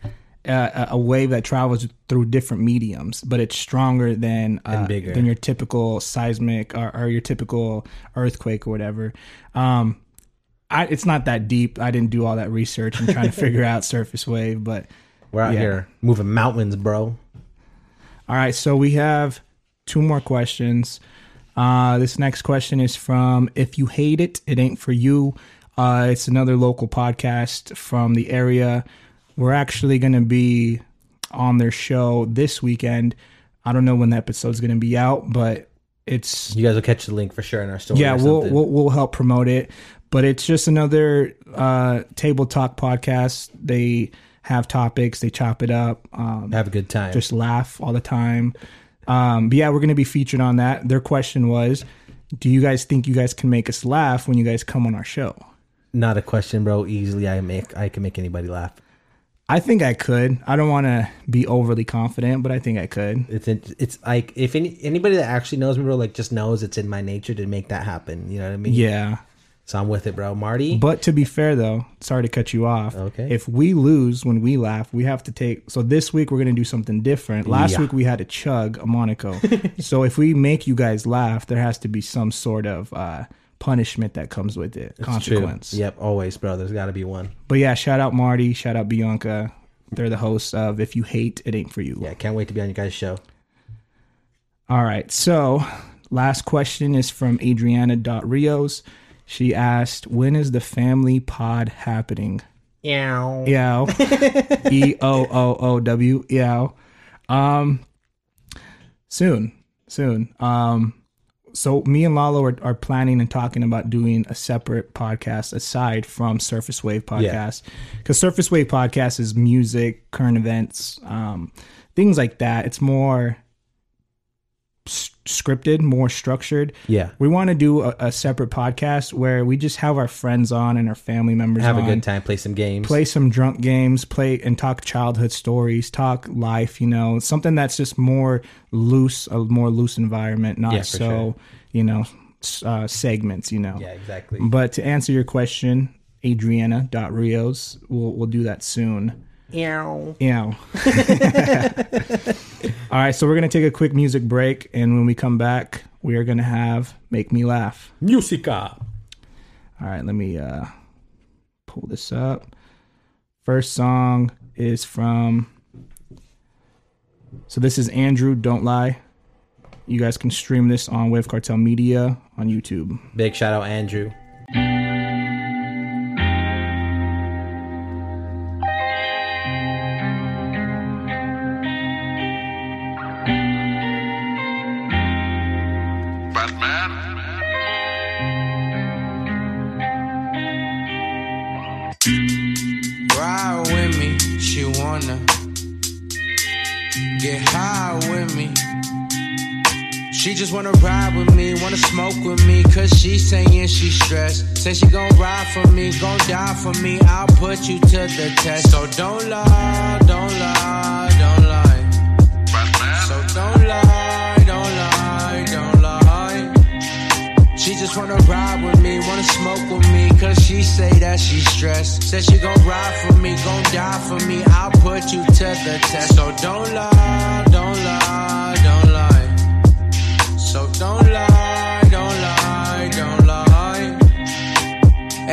a, a wave that travels through different mediums, but it's stronger than uh, bigger than your typical seismic or, or your typical earthquake or whatever. Um, I, it's not that deep. I didn't do all that research and trying to figure out surface wave, but we're out yeah. here moving mountains, bro. All right, so we have two more questions. Uh, this next question is from If You Hate It, It Ain't For You. Uh, it's another local podcast from the area. We're actually going to be on their show this weekend. I don't know when the episode's going to be out, but it's... You guys will catch the link for sure in our story. Yeah, we'll, we'll we'll help promote it. But it's just another uh, table talk podcast. They have topics. They chop it up. Um, have a good time. Just laugh all the time. Um, but yeah, we're going to be featured on that. Their question was, do you guys think you guys can make us laugh when you guys come on our show? Not a question, bro. Easily I make I can make anybody laugh. I think I could. I don't want to be overly confident, but I think I could. It's it's like if any, anybody that actually knows me, bro, like just knows it's in my nature to make that happen. You know what I mean? Yeah. So I'm with it, bro. Marty? But to be fair, though, sorry to cut you off. Okay. If we lose when we laugh, we have to take... So this week, we're going to do something different. Last yeah. week, we had to chug a Monaco. So if we make you guys laugh, there has to be some sort of... Uh, punishment that comes with it. It's consequence. True. Yep, always, bro. There's got to be one. But yeah, shout out Marty, shout out Bianca. They're the hosts of If You Hate, It Ain't For You. Yeah, can't wait to be on your guys' show. All right, so last question is from Adriana.Rios. She asked, when is the family pod happening? Eow. Eow. E O O O W. Eow. Um, soon. Soon. Um, So me and Lalo are, are planning and talking about doing a separate podcast aside from Surface Wave Podcast. Because yeah. Surface Wave Podcast is music, current events, um, things like that. It's more s- scripted, more structured. Yeah. We want to do a, a separate podcast where we just have our friends on and our family members have on. Have a good time, play some games. Play some drunk games, play and talk childhood stories, talk life, you know, something that's just more... loose a more loose environment, not yeah, so sure. you know uh segments, you know. Yeah, exactly. But to answer your question, Adriana.Rios, we'll we'll do that soon. Eow. Eow. All right, so we're gonna take a quick music break, and when we come back, we are going to have Make Me Laugh. Musica. All right, let me uh, pull this up. First song is from... So this is Andrew, Don't Lie. You guys can stream this on Wave Cartel Media on YouTube. Big shout out, Andrew. Wanna ride with me, wanna smoke with me, cause she saying she stressed. Say she gon' ride for me, gon' die for me, I'll put you to the test. So don't lie, don't lie, don't lie. So don't lie, don't lie, don't lie. She just wanna ride with me, wanna smoke with me, cause she say that she stressed. Say she gon' ride for me, gon' die for me, I'll put you to the test. So don't lie, don't lie, don't lie. So don't lie, don't lie, don't lie.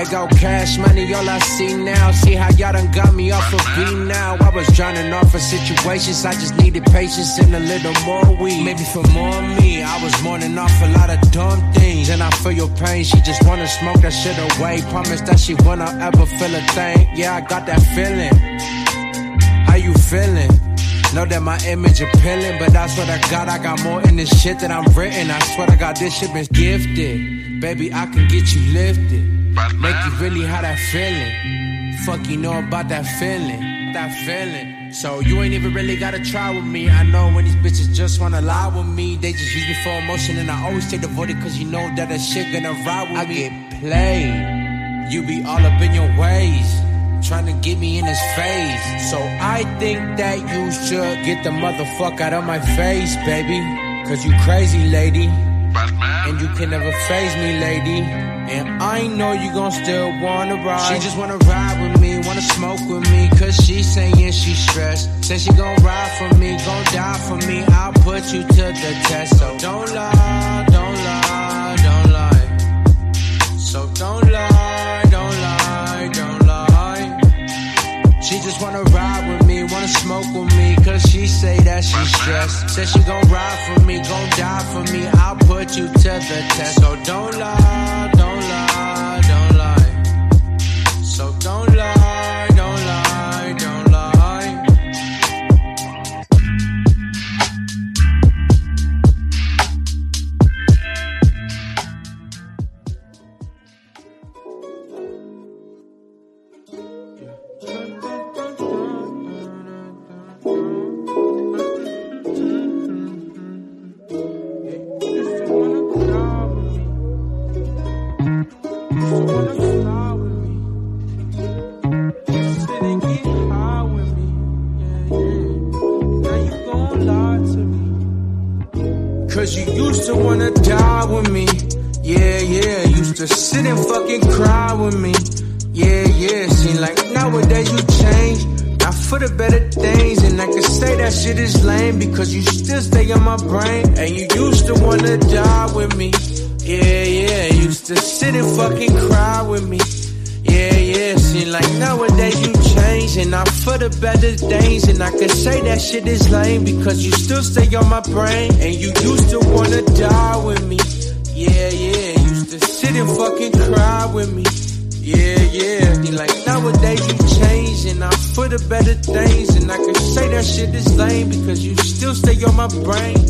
Ego, cash, money, all I see now. See how y'all done got me off of B now. I was drowning off of situations. I just needed patience and a little more weed. Maybe for more me. I was mourning off a lot of dumb things. And I feel your pain. She just wanna smoke that shit away. Promise that she won't ever feel a thing. Yeah, I got that feeling. How you feeling? Know that my image appealing, but I swear to God, I got more in this shit that I'm written. I swear to God, this shit been gifted. Baby, I can get you lifted. Make you really have that feeling. Fuck you know about that feeling. That feeling. So you ain't even really gotta try with me. I know when these bitches just wanna lie with me, they just use me for emotion, and I always stay devoted, cause you know that that shit gonna ride with I me. I get played. You be all up in your ways. Trying to get me in his face. So I think that you should get the motherfucker out of my face, baby. Cause you crazy, lady. And you can never phase me, lady. And I know you gon' still wanna ride. She just wanna ride with me, wanna smoke with me, cause she saying she stressed. Say she gon' ride for me, gon' die for me, I'll put you to the test. So don't lie, don't lie, don't lie. So don't lie, don't lie, don't lie. She just wanna ride with me, wanna smoke with me, cause she say that she stressed. Said she gon' ride for me, gon' die for me, I'll put you to the test. So don't lie, don't lie, don't lie. So don't lie, don't lie, don't lie. Cause you used to wanna die with me. Yeah, yeah. Used to sit and fucking cry with me. Yeah, yeah. Seem like nowadays you change. Now for the better things. And I can say that shit is lame because you still stay in my brain. And you used to wanna die with me. Yeah, yeah. Used to sit and fucking cry with me. Yeah, yeah. Seem like nowadays you change. And I for the better things. And I can say that shit is lame because you still stay on my brain. And you used to wanna die with me. Yeah, yeah. Used to sit and fucking cry with me. Yeah, yeah. Like nowadays you change. And I for the better things. And I can say that shit is lame because you still stay on my brain.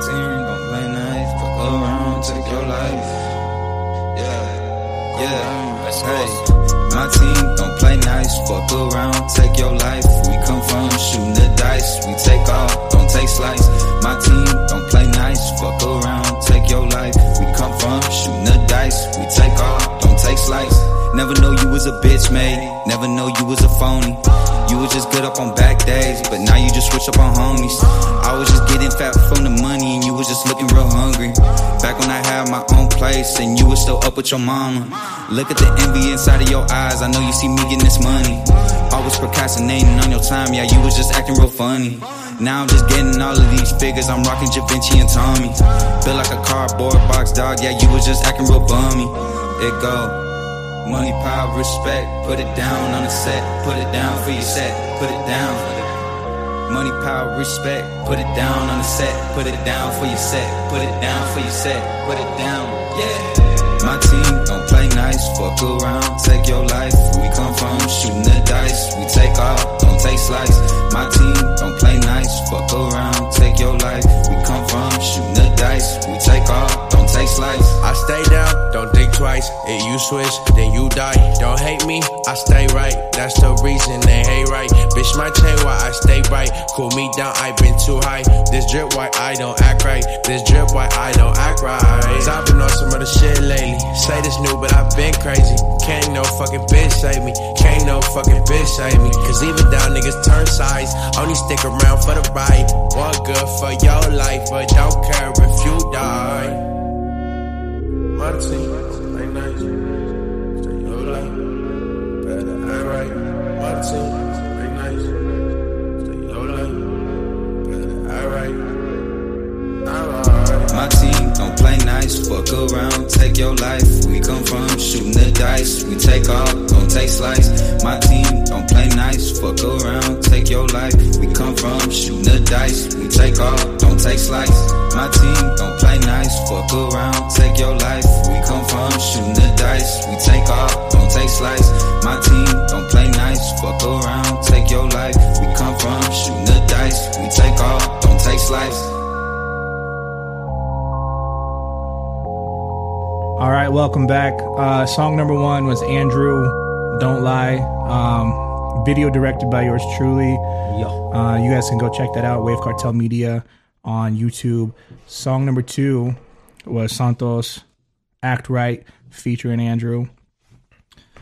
team, don't play nice, fuck around, take your life. Yeah, yeah, that's right. My team don't play nice, fuck around, take your life. We come from shooting the dice, we take off, don't take slice. My team don't play nice, fuck around, take your life. We come from shooting the dice, we take off, don't take slice. Never know you was a bitch, mate, never know you was a phony. You was just good up on back days, but now you just switch up on homies. I was just getting fat from the money, and you was just looking real hungry. Back when I had my own place, and you was still up with your mama. Look at the envy inside of your eyes, I know you see me getting this money. I was procrastinating on your time, yeah, you was just acting real funny. Now I'm just getting all of these figures, I'm rocking Javinci and Tommy. Feel like a cardboard box, dog, yeah, you was just acting real bummy. It go. Money, power, respect, put it down on the set, put it down for your set, put it down. Money, power, respect, put it down on the set, put it down for your set, put it down for your set, put it down, yeah. My team don't play nice, fuck around, take your life. We come from shooting the dice, we take off, don't take slice. My team don't play nice, fuck around, take your life. We come from shooting the dice, we take off. I stay down, don't think twice. If you switch, then you die. Don't hate me, I stay right. That's the reason they hate right. Bitch, my chain, why I stay right. Cool me down, I been too high. This drip, why I don't act right. This drip, why I don't act right. I've been on some other shit lately. Say this new, but I've been crazy. Can't no fucking bitch save me. Can't no fucking bitch save me. Cause even down niggas turn sides. Only stick around for the ride. One good for your life, but don't care if you die. My team, ain't nice, stay your life, better act right. My team, ain't nice, stay your life, better act right. Alright. My team don't play nice, fuck around, take your life. We come from shooting the dice, we take off, don't take slice. My team don't play nice, fuck around, take your life. We come from shooting the dice, we take off, don't take slice. My team don't play nice, fuck around, take your life. We come from shooting the dice, we take off, don't take slice. My team don't play nice, fuck around, take your life. We come from shooting the dice, we take off, don't take slice. All right, welcome back. Uh, song number one was Andrew, Don't Lie. Um, video directed by yours truly. Uh, you guys can go check that out, Wave Cartel Media on YouTube. Song number two was Santos, Act Right, featuring Andrew.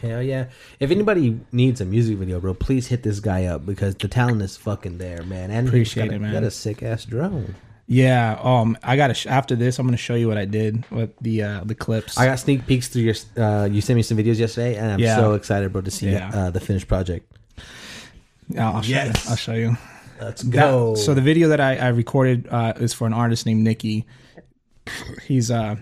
Hell yeah. If anybody needs a music video, bro, please hit this guy up because the talent is fucking there, man. And appreciate got it, a, man. Got a sick ass drone. Yeah. Um. I gotta sh- after this, I'm gonna show you what I did with the uh, the clips. I got sneak peeks through your. Uh, you sent me some videos yesterday, and I'm yeah. so excited, bro, to see yeah. uh, the finished project. Yeah. I'll show yes. you. I'll show you. Let's go. That, so the video that I, I recorded uh, is for an artist named Nikki. He's uh,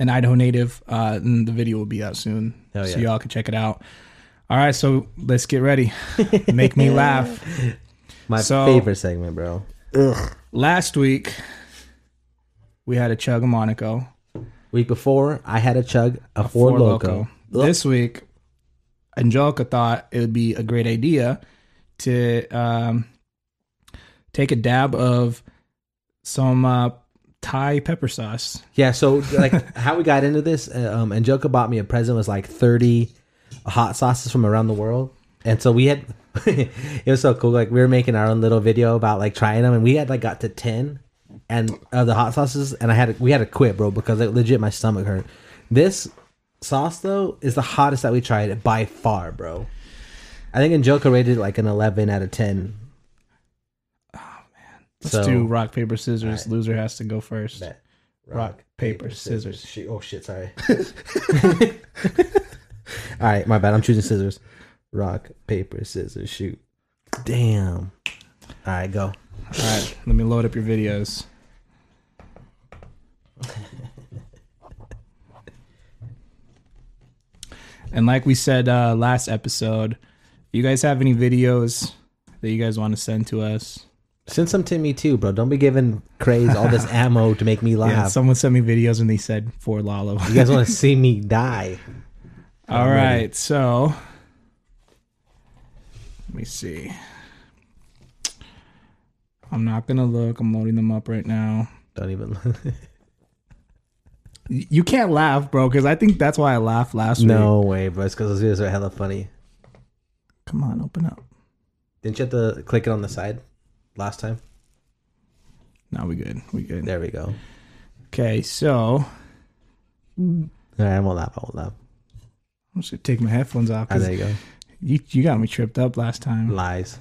an Idaho native, uh, and the video will be out soon. Hell yeah. So y'all can check it out. All right, so let's get ready. Make me laugh. My so, favorite segment, bro. Ugh. Last week, we had a chug of Monaco. Week before, I had a chug of Four, Four Loco. Loco. This week, Angelica thought it would be a great idea to... Um, take a dab of some uh, Thai pepper sauce. Yeah, so like how we got into this, um, Angelica bought me a present. It was like thirty hot sauces from around the world. And so we had, it was so cool. Like we were making our own little video about like trying them. And we had like got to ten and of uh, the hot sauces. And I had, we had to quit, bro, because like, legit my stomach hurt. This sauce though is the hottest that we tried by far, bro. I think Angelica rated it like an eleven out of ten. Let's so, do rock, paper, scissors. Right. Loser has to go first. Rock, rock, paper, paper scissors. scissors. She, oh, shit, sorry. All right, my bad. I'm choosing scissors. Rock, paper, scissors, shoot. Damn. All right, go. All right, let me load up your videos. And like we said uh, last episode, if you guys have any videos that you guys want to send to us, send some to me too, bro. Don't be giving Craze all this ammo to make me laugh. Yeah, someone sent me videos and they said, for Lalo. You guys want to see me die. All um, right, so. Let me see. I'm not going to look. I'm loading them up right now. Don't even. You can't laugh, bro, because I think that's why I laughed last no week. No way, bro. It's because those videos are hella funny. Come on, open up. Didn't you have to click it on the side last time? No, we good. We good. There we go. Okay, so. All right, I won't laugh. I won't laugh. I'm just going to take my headphones off. Oh, there you go. You, you got me tripped up last time. Lies.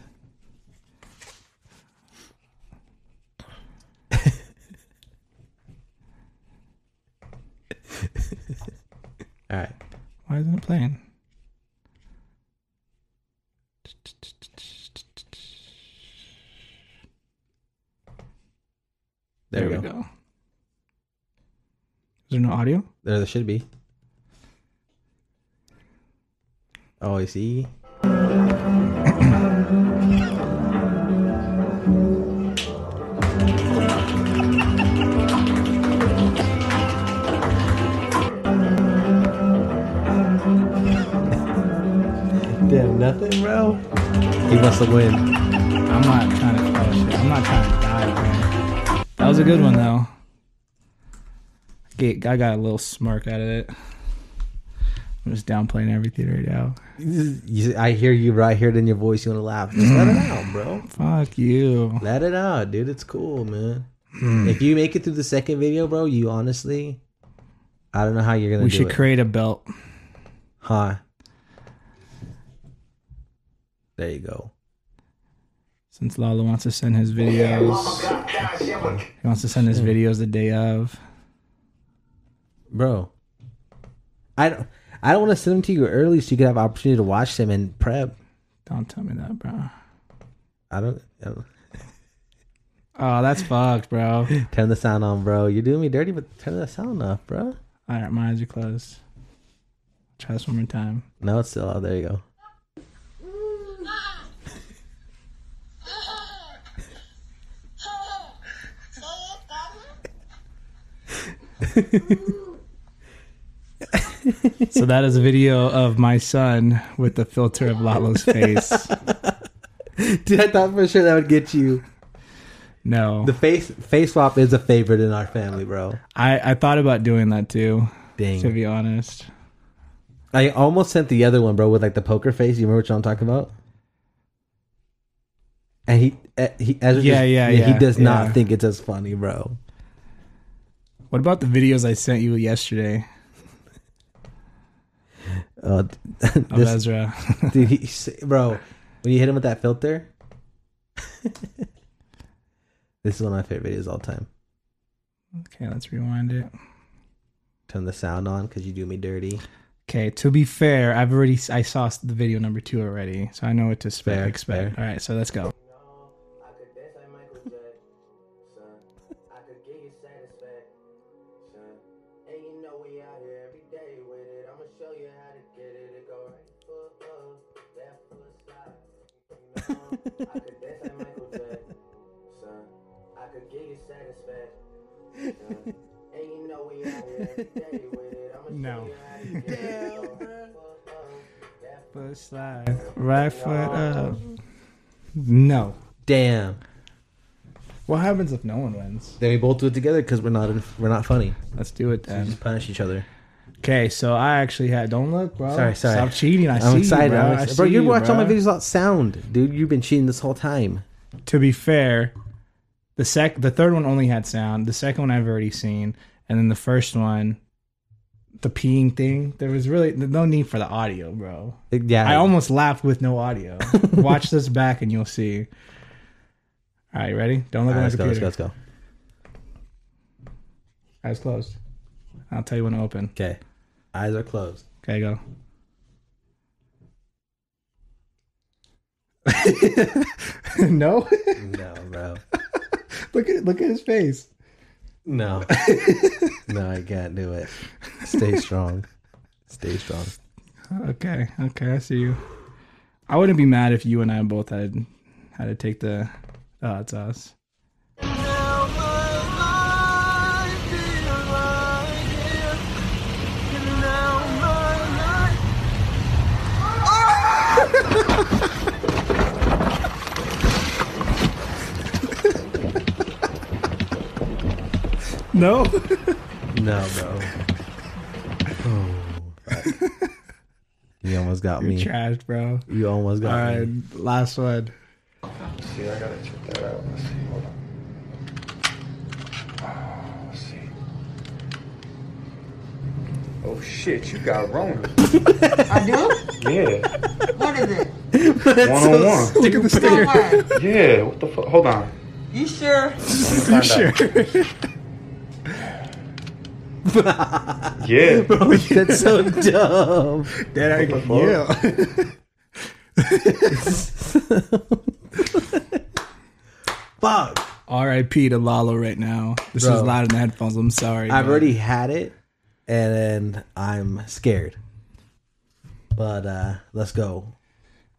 All right. Why isn't it playing? There, there we go. go. Is there no audio? There, there should be. Oh, I see. Damn, nothing, bro. He wants to win. I'm not trying to call shit. I'm not trying to die, man. That was a good one, though. I got a little smirk out of it. I'm just downplaying everything right now. I hear you, bro. I hear it in your voice. You want to laugh. Just let it out, bro. Fuck you. Let it out, dude. It's cool, man. If you make it through the second video, bro, you honestly... I don't know how you're going to do it. We should create a belt. Huh. There you go. Since Lalo wants to send his videos... He wants to send his videos the day of. Bro. I don't... I don't want to send them to you early so you could have an opportunity to watch them and prep. Don't tell me that, bro. I don't. I don't. Oh, that's fucked, bro. Turn the sound on, bro. You're doing me dirty, but turn the sound off, bro. All right, my eyes are closed. Try this one more time. No, it's still out. There you go. So that is a video of my son with the filter of Lalo's face. Dude, I thought for sure that would get you. No. The face face swap is a favorite in our family, bro. I, I thought about doing that too. Dang. To be honest. I almost sent the other one, bro, with like the poker face. You remember what I'm talking about? And he, he Ezra yeah, just, yeah, yeah, he does yeah. not think it's as funny, bro. What about the videos I sent you yesterday? Uh, this, of Ezra. Dude, he, bro, when you hit him with that filter, this is one of my favorite videos of all time. Okay, let's rewind it. Turn the sound on because you do me dirty. Okay, to be fair, I've already I saw the video number two already, so I know what to fair, expect. Fair. All right, so let's go. I could dance like Michael Jordan, son. I could get you satisfied, son. And you know we out here every day with it. I'm gonna show you how to get it. Damn. Foot slide, right foot up. No. Damn. What happens if no one wins? Then we both do it together because we're not in, we're not funny. Let's do it then. So just punish each other. Okay, so I actually had... Don't look, bro. Sorry, sorry. Stop cheating. I I'm see excited. you, bro. I'm ex- bro, you watch all my videos without sound. Dude, you've been cheating this whole time. To be fair, the sec, the third one only had sound. The second one I've already seen. And then the first one, the peeing thing, there was really no need for the audio, bro. Yeah. I almost laughed with no audio. Watch this back and you'll see. All right, ready? Don't look at my computer. Let's go, let's go. Eyes closed. I'll tell you when to open. Okay. Eyes are closed. Okay, go. No? No, bro. Look at look at his face. No. No, I can't do it. Stay strong. Stay strong. Okay. Okay, I see you. I wouldn't be mad if you and I both had had to take the... Oh, it's us. No? No, bro. Oh, you almost got You're me. You're trash, bro. You almost got All me. All right, last one. See, I gotta check that out. Let's see. Hold on. Oh, let's see. Oh, shit, you got Rona. I do? Yeah. What is it? That's one so on one. Look at the sticker. Yeah, what the fuck? Hold on. You sure? You sure? Yeah. Bro, that's so dumb. That I can feel. Fuck. R I P to Lalo right now. This Bro, is loud in the headphones. I'm sorry. I've man. already had it, and I'm scared. But uh, let's go.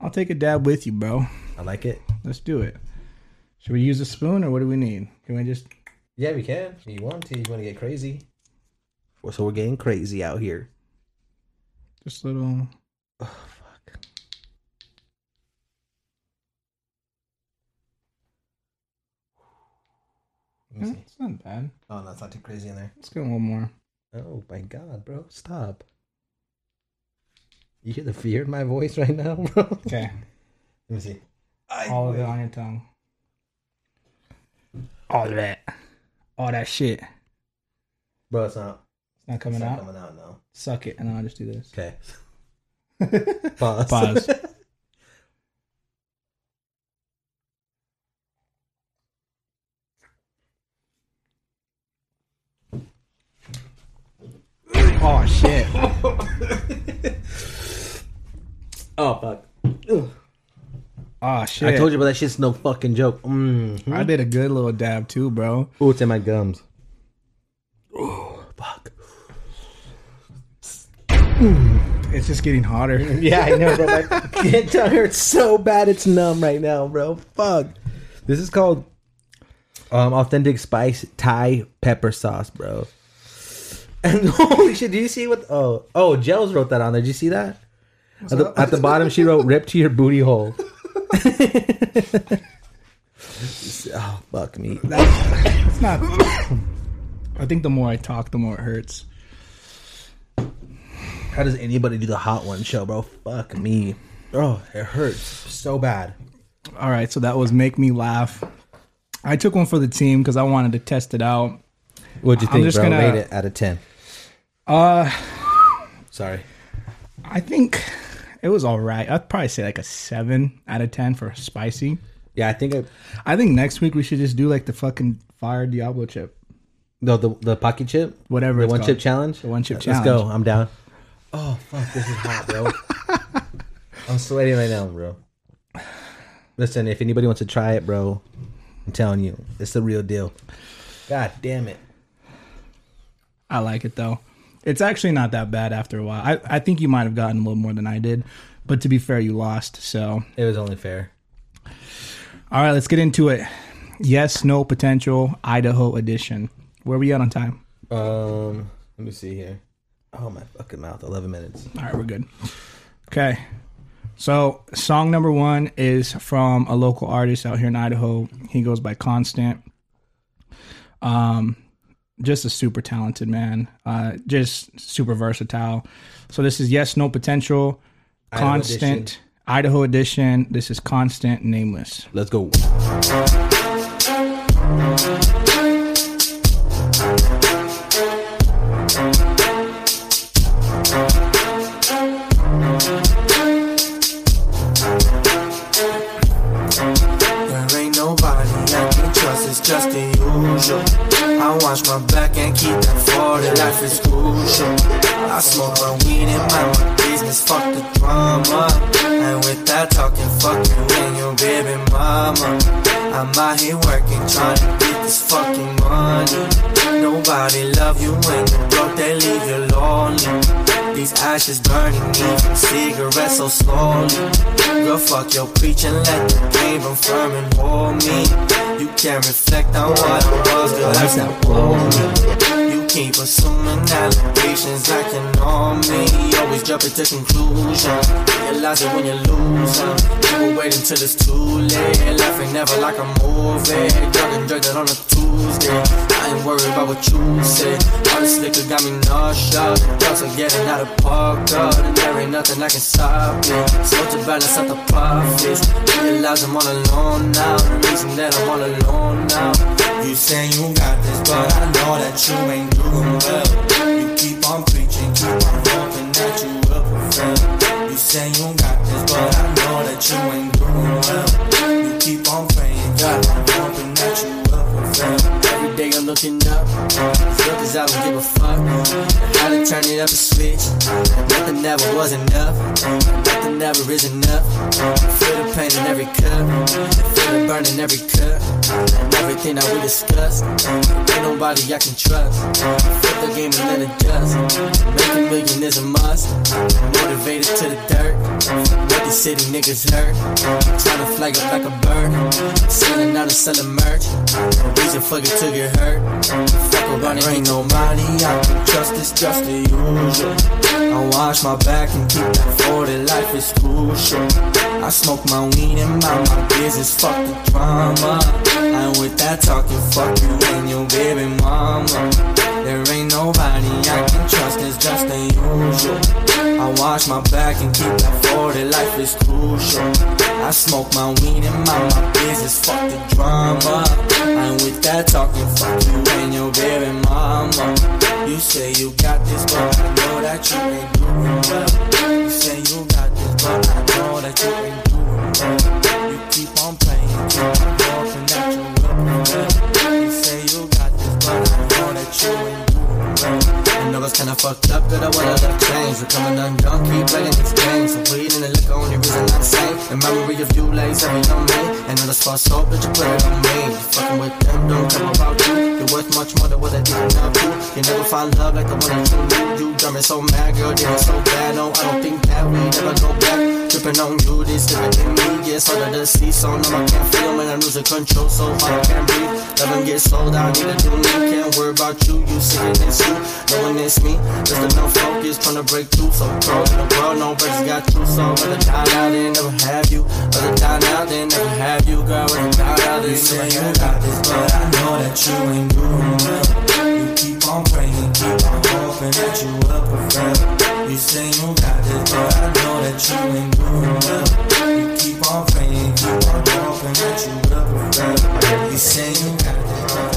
I'll take a dab with you, bro. I like it. Let's do it. Should we use a spoon, or what do we need? Can we just... Yeah, we can. If you want to. You want to get crazy. Well, so we're getting crazy out here. Just a little... Oh, fuck. Let me see. It's not bad. Oh, no, it's not too crazy in there. Let's get one more. Oh, my God, bro. Stop. You hear the fear in my voice right now, bro? Okay. Let me see. I All of it on your tongue. All of that. All that shit. Bro, it's not. It's not coming it's not out? coming out, no. Suck it, and I'll just do this. Okay. Pause. Pause. Oh, shit. Oh, fuck. Ugh. Oh shit! I told you, but that shit's no fucking joke. Mm-hmm. I did a good little dab too, bro. Ooh, it's in my gums. Ooh, fuck. Ooh, it's just getting hotter. Yeah, I know, bro. My tongue hurts so bad it's numb right now, bro. Fuck. This is called um, authentic spice Thai pepper sauce, bro. And holy shit! Do you see what? Oh, oh, Gels wrote that on there. Did you see that? At the, at the bottom, she wrote "Rip to your booty hole." Oh, fuck me. That's, it's not. I think the more I talk, the more it hurts. How does anybody do the hot one show, bro? Fuck me. Oh, it hurts so bad. All right, so that was Make Me Laugh. I took one for the team because I wanted to test it out. What'd you think, I'm just bro? Gonna, rate it out of ten. Uh, sorry. I think it was all right. I'd probably say like a seven out of ten for spicy. Yeah, I think it, I think next week we should just do like the fucking fire Diablo chip. No, the the pocket chip, whatever. The one called. chip challenge. The one chip Let's challenge. Let's go. I'm down. Oh fuck, this is hot, bro. I'm sweating right now, bro. Listen, if anybody wants to try it, bro, I'm telling you, it's the real deal. God damn it. I like it though. It's actually not that bad after a while. I, I think you might have gotten a little more than I did. But to be fair, you lost, so... It was only fair. All right, let's get into it. Yes, no, potential, Idaho edition. Where are we at on time? Um, let me see here. Oh, my fucking mouth. eleven minutes. All right, we're good. Okay. So, song number one is from a local artist out here in Idaho. He goes by Constant. Um... Just a super talented man. Uh, just super versatile. So this is Yes, No, Potential, Constant, Idaho Edition. Idaho Edition. This is Constant, Nameless. Let's go. There ain't nobody I can trust. It's just the usual. I watch my back and keep that for the life is crucial. I smoke my weed and mind my business, fuck the drama. And with that talking, fuck you and your baby mama. I'm out here working, trying to get this fucking money. Nobody love you when you're broke, they leave you lonely. These ashes burning me, cigarettes so slowly. Girl, fuck your preaching, let the game confirm and hold me. You can't reflect on what I was, girl, that's not me. You keep assuming allegations like you know me. Always jumping to conclusion. Realize it when you lose them. You will wait until it's too late. Life ain't never like a movie. Drug and drug that on a Tuesday. I I ain't worried about what you said. All this liquor got me nauseous. Thoughts I'm getting out of park, God. And there ain't nothing I can stop it. So to balance out the profits, realize I'm all alone now. The reason that I'm all alone now. You saying you got this, but I know that you ain't doing well. You keep on preaching, keep on hoping that you will fail. You saying you got this, but I know that you ain't doing well. You keep on praying, keep on hoping that you will fail. Every day I'm looking up, feel cause I don't give a fuck. How to turn it up a switch, nothing ever was enough. Nothing ever is enough. Feel the pain in every cup, feel the burn in every cup. Everything that we discussed, ain't nobody I can trust. Flip the game and let it dust. Make a million is a must. Motivated to the dirt, make the city niggas hurt. Tryna flag up like a bird, selling out and selling merch. Reason for it to get hurt. Fuck around, there ain't no money I can trust, it's just the usual. I wash my back and keep that forty, life is crucial. I smoke my weed and mind my business, fuck the drama. I ain't with that talking, fuck you and your baby mama. There ain't nobody I can trust, it's just the usual. I wash my back and keep that forty, life is crucial. I smoke my weed and mind my business, fuck the drama. I ain't with that talking, fuck you and your baby mama. You say you got this, but I know that you ain't doing well. You say you got this, but I know that you ain't doing well. You keep on playing, keep on hoping that you will well. You say you got this, but I know that you ain't doing well. I was kinda fucked up, but I wanna let change. We're coming undone, keep playing these games. The weed and the liquor, only reason I'm sane. The memory of you lays heavy on me. And all this false hope that you put it on me. You fucking with them, don't care about you. You're worth much more than what I did not do. You never find love like the one that you knew. You got me so mad, girl, damn so bad. No, I don't think that we never go back. Tripping on you, this living in me. Yes, under the sea, so now I can't feel. When I'm losing control, so hard I can't breathe. Loving gets sold out, need to do me. Can't worry about you, you sitting in suit. Knowing it's me, just enough focus, trying to break through. So cold in the world, no breaks got you. So rather die now than never have you. Rather die now than never have you. Girl, rather die now than never have you. You got this, but I know that you ain't doing well. You keep on praying, keep on hoping that you will prevail. You say you got this, but I know that you ain't doing well. You keep on praying, keep on hoping that you will prevail. You say you got this, but I know.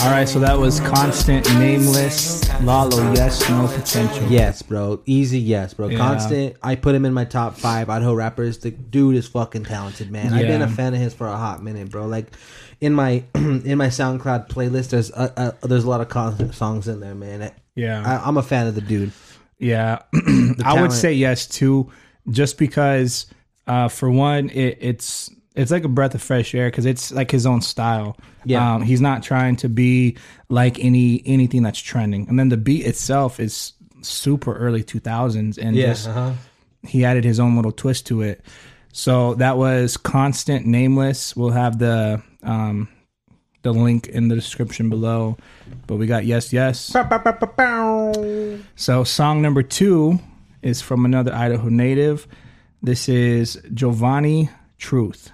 All right, so that was Constant, Nameless, Lalo, Yes, No Potential. Yes, bro. Easy, yes, bro. Yeah. Constant, I put him in my top five Idaho rappers. The dude is fucking talented, man. Yeah. I've been a fan of his for a hot minute, bro. Like, in my in my SoundCloud playlist, there's a, a, there's a lot of Constant songs in there, man. Yeah. I, I'm a fan of the dude. Yeah. the I would say yes, too, just because, uh, for one, it, it's... It's like a breath of fresh air because it's like his own style. Yeah, um, he's not trying to be like any anything that's trending. And then the beat itself is super early two thousands, and yeah, just uh-huh. he added his own little twist to it. So that was Constant, Nameless. We'll have the um, the link in the description below. But we got Yes, Yes. Bow, bow, bow, bow, bow. So song number two is from another Idaho native. This is Giovanni Truth.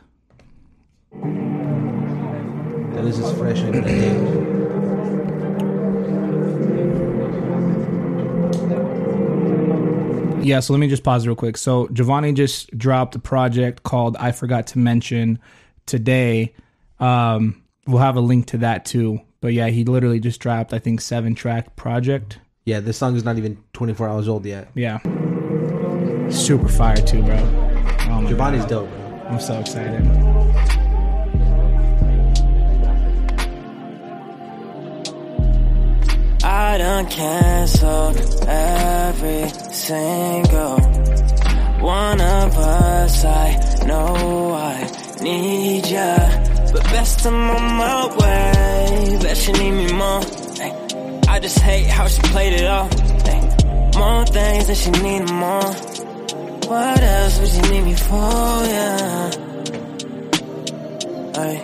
Yeah, this is fresh in the day. Yeah, so let me just pause real quick. So Giovanni just dropped a project called I Forgot to Mention today. Um, we'll have a link to that too. But yeah, he literally just dropped, I think, seven track project. Yeah, this song is not even twenty-four hours old yet. Yeah. Super fire too, bro. Oh my Giovanni's God. Dope, bro. I'm so excited. I done canceled every single one of us. I know I need ya, but best I'm on my way. Bet she need me more. Ay, I just hate how she played it off. Ay, more things that she need more. What else would you need me for, yeah? Ay,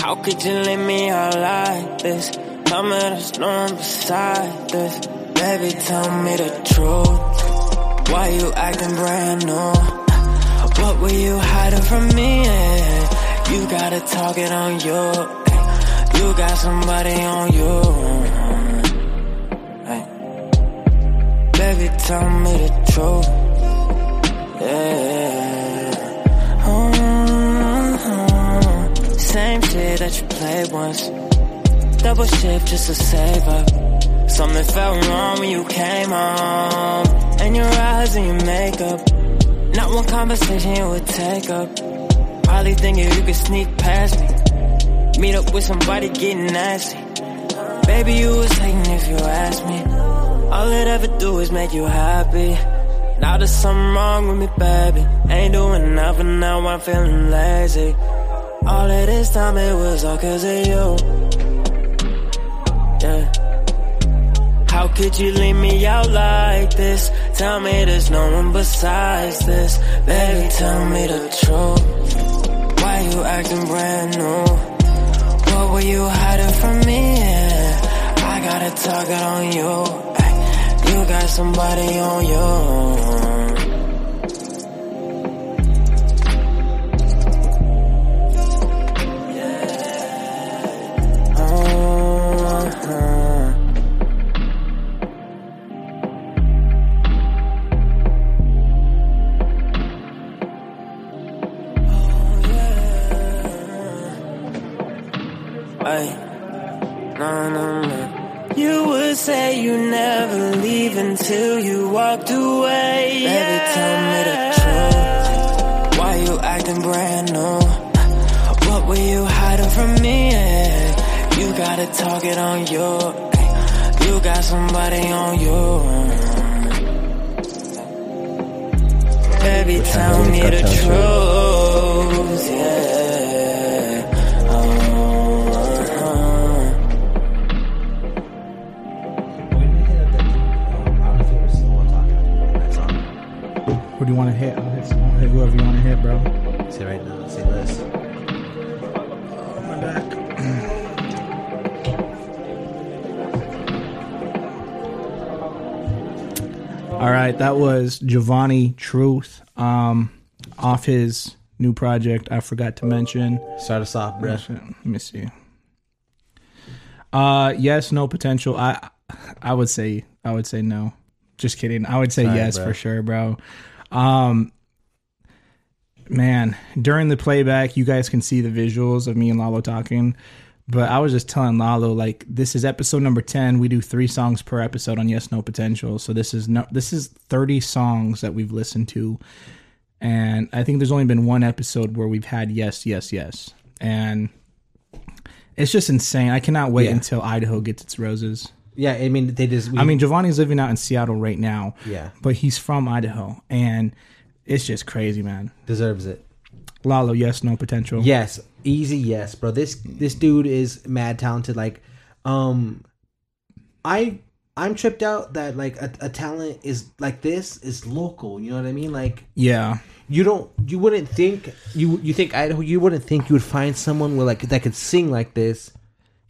how could you leave me out like this? Tell me there's no one beside this. Baby, tell me the truth. Why you acting brand new? What were you hiding from me? Yeah. You gotta talk it on you. You got somebody on you. Hey. Baby, tell me the truth. Yeah. Mm-hmm. Same shit that you played once. Double shift just to save up. Something felt wrong when you came home. And your eyes and your makeup. Not one conversation it would take up. Probably thinking you could sneak past me. Meet up with somebody getting nasty. Baby, you was hating if you asked me. All it ever do is make you happy. Now there's something wrong with me, baby. Ain't doing nothing, now I'm feeling lazy. All of this time it was all cause of you. Yeah. How could you leave me out like this? Tell me there's no one besides this. Baby, tell me the truth. Why you acting brand new? What were you hiding from me? Yeah. I got a target on you. Ay, you got somebody on you. Yeah. Oh, yeah. Ay. No, no, no. You would say you never leave until you walked away. Baby, yeah. Tell me the truth. Why you acting brand new? What were you hiding from me? Yeah. You got a target on you. You got somebody on you. Baby, tell me the truth. Yeah. Who do you want to hit? I'll hit someone. I'll hit whoever you want to hit, bro. Say right now. Say less. Oh, my back. All right. That was Giovanni Truth um, off his new project. I forgot to mention. Start us off, bro. Let me see. Uh, yes, no potential. I, I would say, I would say no. Just kidding. I would say Sorry, yes, bro. For sure, bro. Um, man, during the playback, you guys can see the visuals of me and Lalo talking, but I was just telling Lalo, like, this is episode number ten. We do three songs per episode on Yes No Potential, so this is no, this is thirty songs that we've listened to, and I think there's only been one episode where we've had yes, yes, yes, and it's just insane. I cannot wait yeah. until Idaho gets its roses. Yeah, I mean, they just... We, I mean, Giovanni's living out in Seattle right now. Yeah. But he's from Idaho, and it's just crazy, man. Deserves it. Lalo, yes, no potential. Yes, easy yes, bro. This this dude is mad talented. Like, um, I, I'm tripped out that, like, a, a talent is like this is local. You know what I mean? Like... Yeah. You don't... You wouldn't think... You you think Idaho... You wouldn't think you would find someone with like that could sing like this.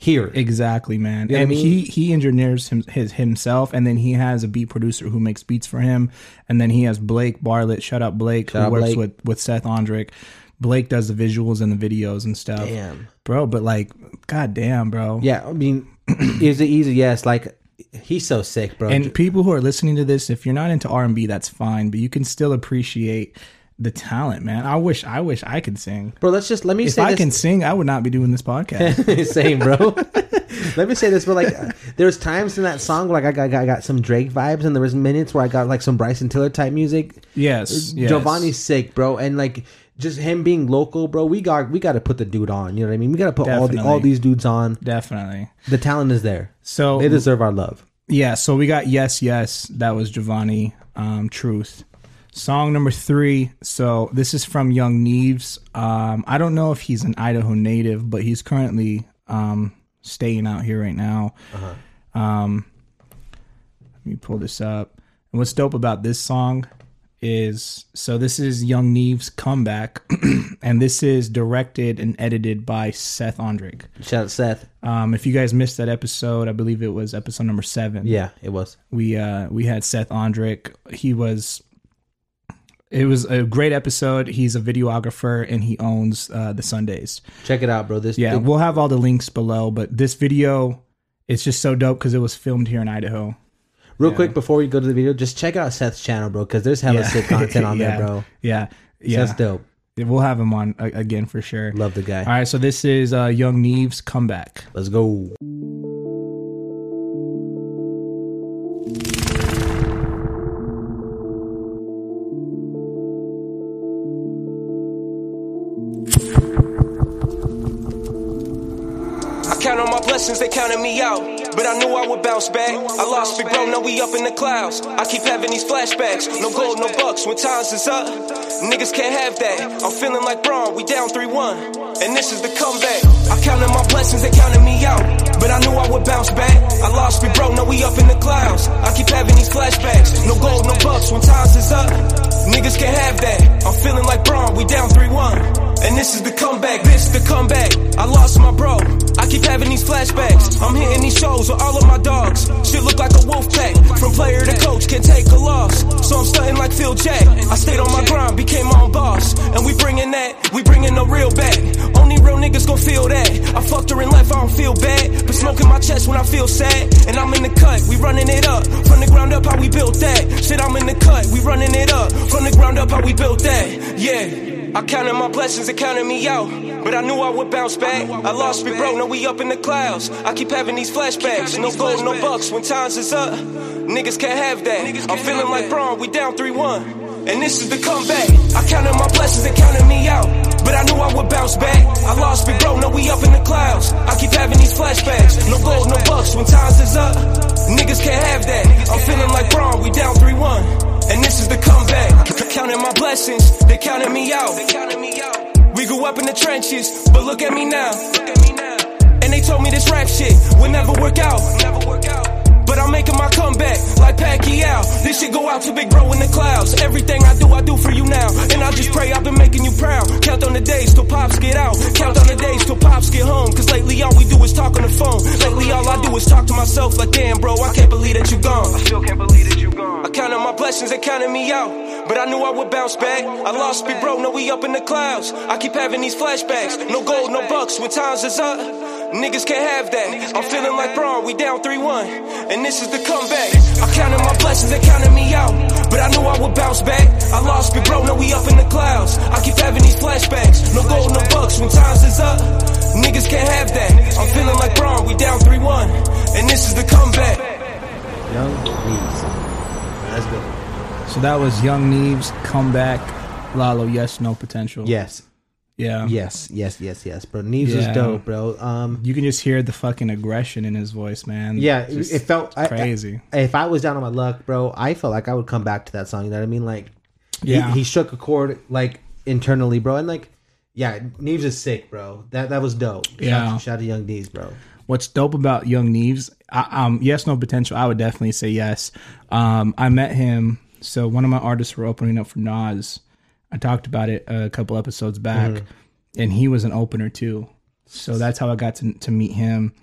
Here. Exactly, man. You know and I mean? he, he engineers him, his himself, and then he has a beat producer who makes beats for him, and then he has Blake Barlett, shout out Blake, shout who out works Blake. With, with Seth Ondrick. Blake does the visuals and the videos and stuff. Damn. Bro, but like, goddamn, bro. Yeah, I mean, is it easy? Yes, like, he's so sick, bro. And people who are listening to this, if you're not into R and B, that's fine, but you can still appreciate... The talent, man. I wish, I wish I could sing, bro. Let's just let me. If say I this. Can sing, I would not be doing this podcast. Same, bro. Let me say this, but like, uh, there's times in that song where like I got, I got some Drake vibes, and there was minutes where I got like some Bryson Tiller type music. Yes, yes. Giovanni's sick, bro, and like just him being local, bro. We got, we got to put the dude on. You know what I mean? We got to put Definitely. all the, all these dudes on. Definitely, the talent is there, so they deserve our love. Yeah. So we got yes, yes. That was Giovanni um, Truth. Song number three. So this is from Young Neves. Um, I don't know if he's an Idaho native, but he's currently um, staying out here right now. Uh-huh. Um, let me pull this up. And what's dope about this song is, so this is Young Neves' comeback, and this is directed and edited by Seth Ondrick. Shout out Seth. Um, if you guys missed that episode, I believe it was episode number seven. Yeah, it was. We uh, we had Seth Ondrick. He was... It was a great episode. He's a videographer and he owns uh, the Sundays. Check it out, bro. This yeah, thing- we'll have all the links below. But this video, it's just so dope because it was filmed here in Idaho. Real yeah. quick before we go to the video, just check out Seth's channel, bro, because there's hella yeah. sick content on yeah. there, bro. Yeah, yeah, Seth's dope. We'll have him on again for sure. Love the guy. All right, so this is uh, Young Neve's comeback. Let's go. Count on my blessings, they counted me out. But I knew I would bounce back. I lost big bro, now we up in the clouds. I keep having these flashbacks. No gold, no bucks, when times is up, niggas can't have that. I'm feeling like Braun, we down three one, and this is the comeback. I counted my blessings, they counted me out. But I knew I would bounce back. I lost big bro, now we up in the clouds. I keep having these flashbacks. No gold, no bucks, when times is up, niggas can't have that. I'm feeling like Braun, we down three one. And this is the comeback, this is the comeback. I lost my bro, I keep having these flashbacks. I'm hitting these shows with all of my dogs. Shit look like a wolf pack, from player to coach, can't take a loss. So I'm stunting like Phil Jack. I stayed on my grind, became my own boss. And we bringing that, we bringing the real back. Only real niggas gon' feel that. I fucked her in life, I don't feel bad. But smoke in my chest when I feel sad. And I'm in the cut, we running it up. From the ground up, how we built that. Shit, I'm in the cut, we running it up. From the ground up, how we built that, yeah. I counted my blessings, it counted me out. But I knew I would bounce back. I lost me, bro, now we up in the clouds. I keep having these flashbacks. No gold, no bucks, when times is up, niggas can't have that. I'm feeling like Braun, we down three one, and this is the comeback. I counted my blessings, it counted me out. But I knew I would bounce back. I lost me, bro, now we up in the clouds. I keep having these flashbacks. No gold, no bucks, when times is up, niggas can't have that. I'm feeling like Braun, we down three one, and this is the comeback. C- counting my blessings, they counted me out. We grew up in the trenches, but look at me now. And they told me this rap shit would never work out. But I'm making my comeback like Pacquiao. This shit go out to big bro in the clouds. Everything I do, I do for you now. And I just pray I've been making you proud. Count on the days till pops get out. Count on the days till pops get home. Cause lately all we do is talk on the phone. Lately all I do is talk to myself like, damn bro, I can't believe that you gone. I still can't believe that you gone. I counted my blessings, they counted me out. But I knew I would bounce back. I lost me, bro, now we up in the clouds. I keep having these flashbacks. No gold, no bucks, when times is up, niggas can't have that. I'm feeling like Braun, we down three one, and this is the comeback. I counted my blessings, they counted me out. But I knew I would bounce back. I lost me, bro, now we up in the clouds. I keep having these flashbacks. No gold, no bucks, when times is up, niggas can't have that. I'm feeling like Braun, we down three one, and this is the comeback. Young Neves. Let's go. So that was Young Neve's comeback. Lalo, yes, no potential. Yes. Yeah. Yes, yes, yes, yes, bro. Neves yeah. is dope, bro. Um, you can just hear the fucking aggression in his voice, man. Yeah, just, it felt crazy. I, I, if I was down on my luck, bro, I felt like I would come back to that song. You know what I mean? Like, yeah, he, he shook a chord like internally, bro. And like, yeah, Neves is sick, bro. That that was dope. Yeah. Shout, shout out to Young Neves, bro. What's dope about Young Neves? I, um, yes, no potential. I would definitely say yes. Um, I met him. So one of my artists were opening up for Nas. I talked about it a couple episodes back, mm. and he was an opener too. So that's how I got to, to meet him.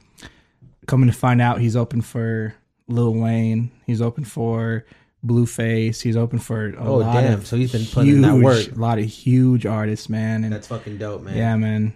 Coming to find out, he's open for Lil Wayne. He's open for Blueface. He's open for a oh, lot damn. Of so he's been putting huge, in that work. A lot of huge artists, man. And that's fucking dope, man. Yeah, man.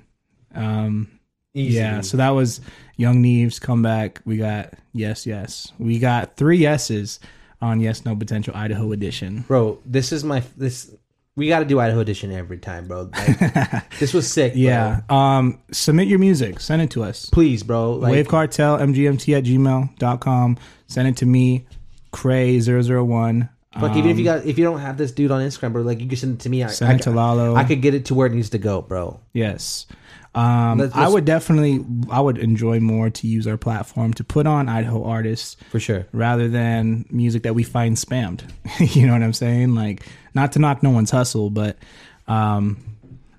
Um, Easy. Yeah. So that was Young Neve's comeback. We got yes, yes. We got three yeses on Yes No Potential Idaho Edition. Bro, this is my this we got to do Idaho Edition every time, bro. Like, this was sick, bro. Yeah. Um submit your music, send it to us. Please, bro. Like, Wave Cartel M G M T at gmail dot com. Send it to me, Cray zero zero one. Like, um, even if you got if you don't have this dude on Instagram, bro, like you can send it to me. I, send I, it to Lalo. I, I could get it to where it needs to go, bro. Yes. Um, let's, let's, I would definitely, I would enjoy more to use our platform to put on Idaho artists for sure, rather than music that we find spammed. You know what I'm saying? Like, not to knock no one's hustle, but um,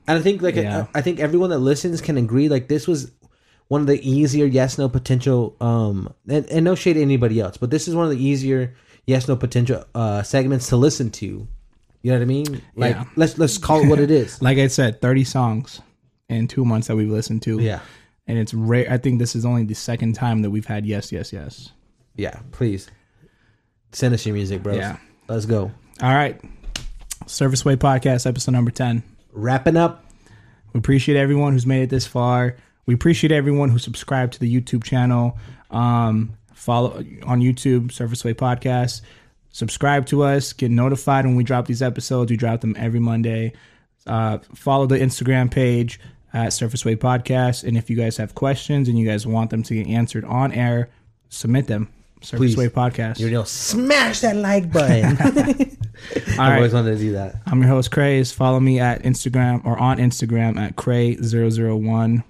and I think like yeah. I, I think everyone that listens can agree. Like, this was one of the easier yes no potential, um, and, and no shade to anybody else, but this is one of the easier yes no potential uh, segments to listen to. You know what I mean? Like, yeah. let's let's call it what it is. Like I said, thirty songs. In two months that we've listened to. Yeah. And it's rare. I think this is only the second time that we've had yes, yes, yes. Yeah, please. Send us your music, bros. Yeah. Let's go. All right. Surface Wave Podcast, episode number ten. Wrapping up. We appreciate everyone who's made it this far. We appreciate everyone who subscribed to the YouTube channel. Um, follow on YouTube, Surface Wave Podcast. Subscribe to us. Get notified when we drop these episodes. We drop them every Monday. Uh, follow the Instagram page at Surface Wave Podcast. And if you guys have questions and you guys want them to get answered on air, submit them. Surface Please. Wave Podcast. You're gonna smash that like button. I've right. always wanted to do that. I'm your host, Craze. Follow me at Instagram or on Instagram at Cray zero zero one.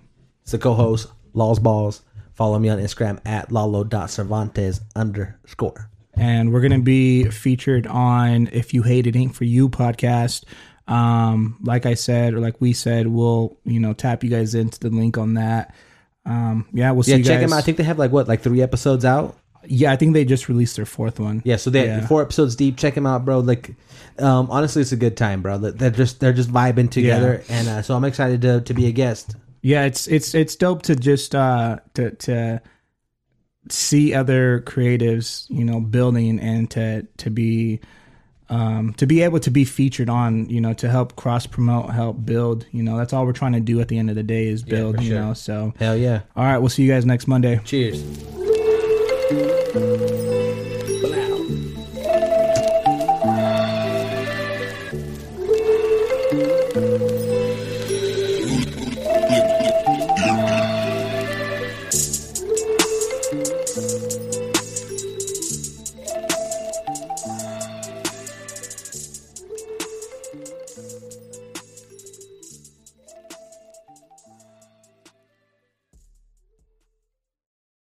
It's the co-host, Law's Balls. Follow me on Instagram at Lalo.Cervantes underscore. And we're going to be featured on If You Hate It Ain't For You podcast. Um, like I said, or like we said, we'll, you know, tap you guys into the link on that. Um, yeah, we'll see yeah, you guys. Yeah, check them out. I think they have like what, like three episodes out? Yeah, I think they just released their fourth one. Yeah, so they're yeah. four episodes deep. Check them out, bro. Like, um, honestly, it's a good time, bro. They're just they're just vibing together, yeah. and uh, so I'm excited to to be a guest. Yeah, it's it's it's dope to just uh, to to see other creatives, you know, building and to to be um, to be able to be featured on, you know, to help cross promote, help build. You know, that's all we're trying to do at the end of the day is build. Yeah, for sure. You know, so hell yeah. All right, we'll see you guys next Monday. Cheers. Thank you.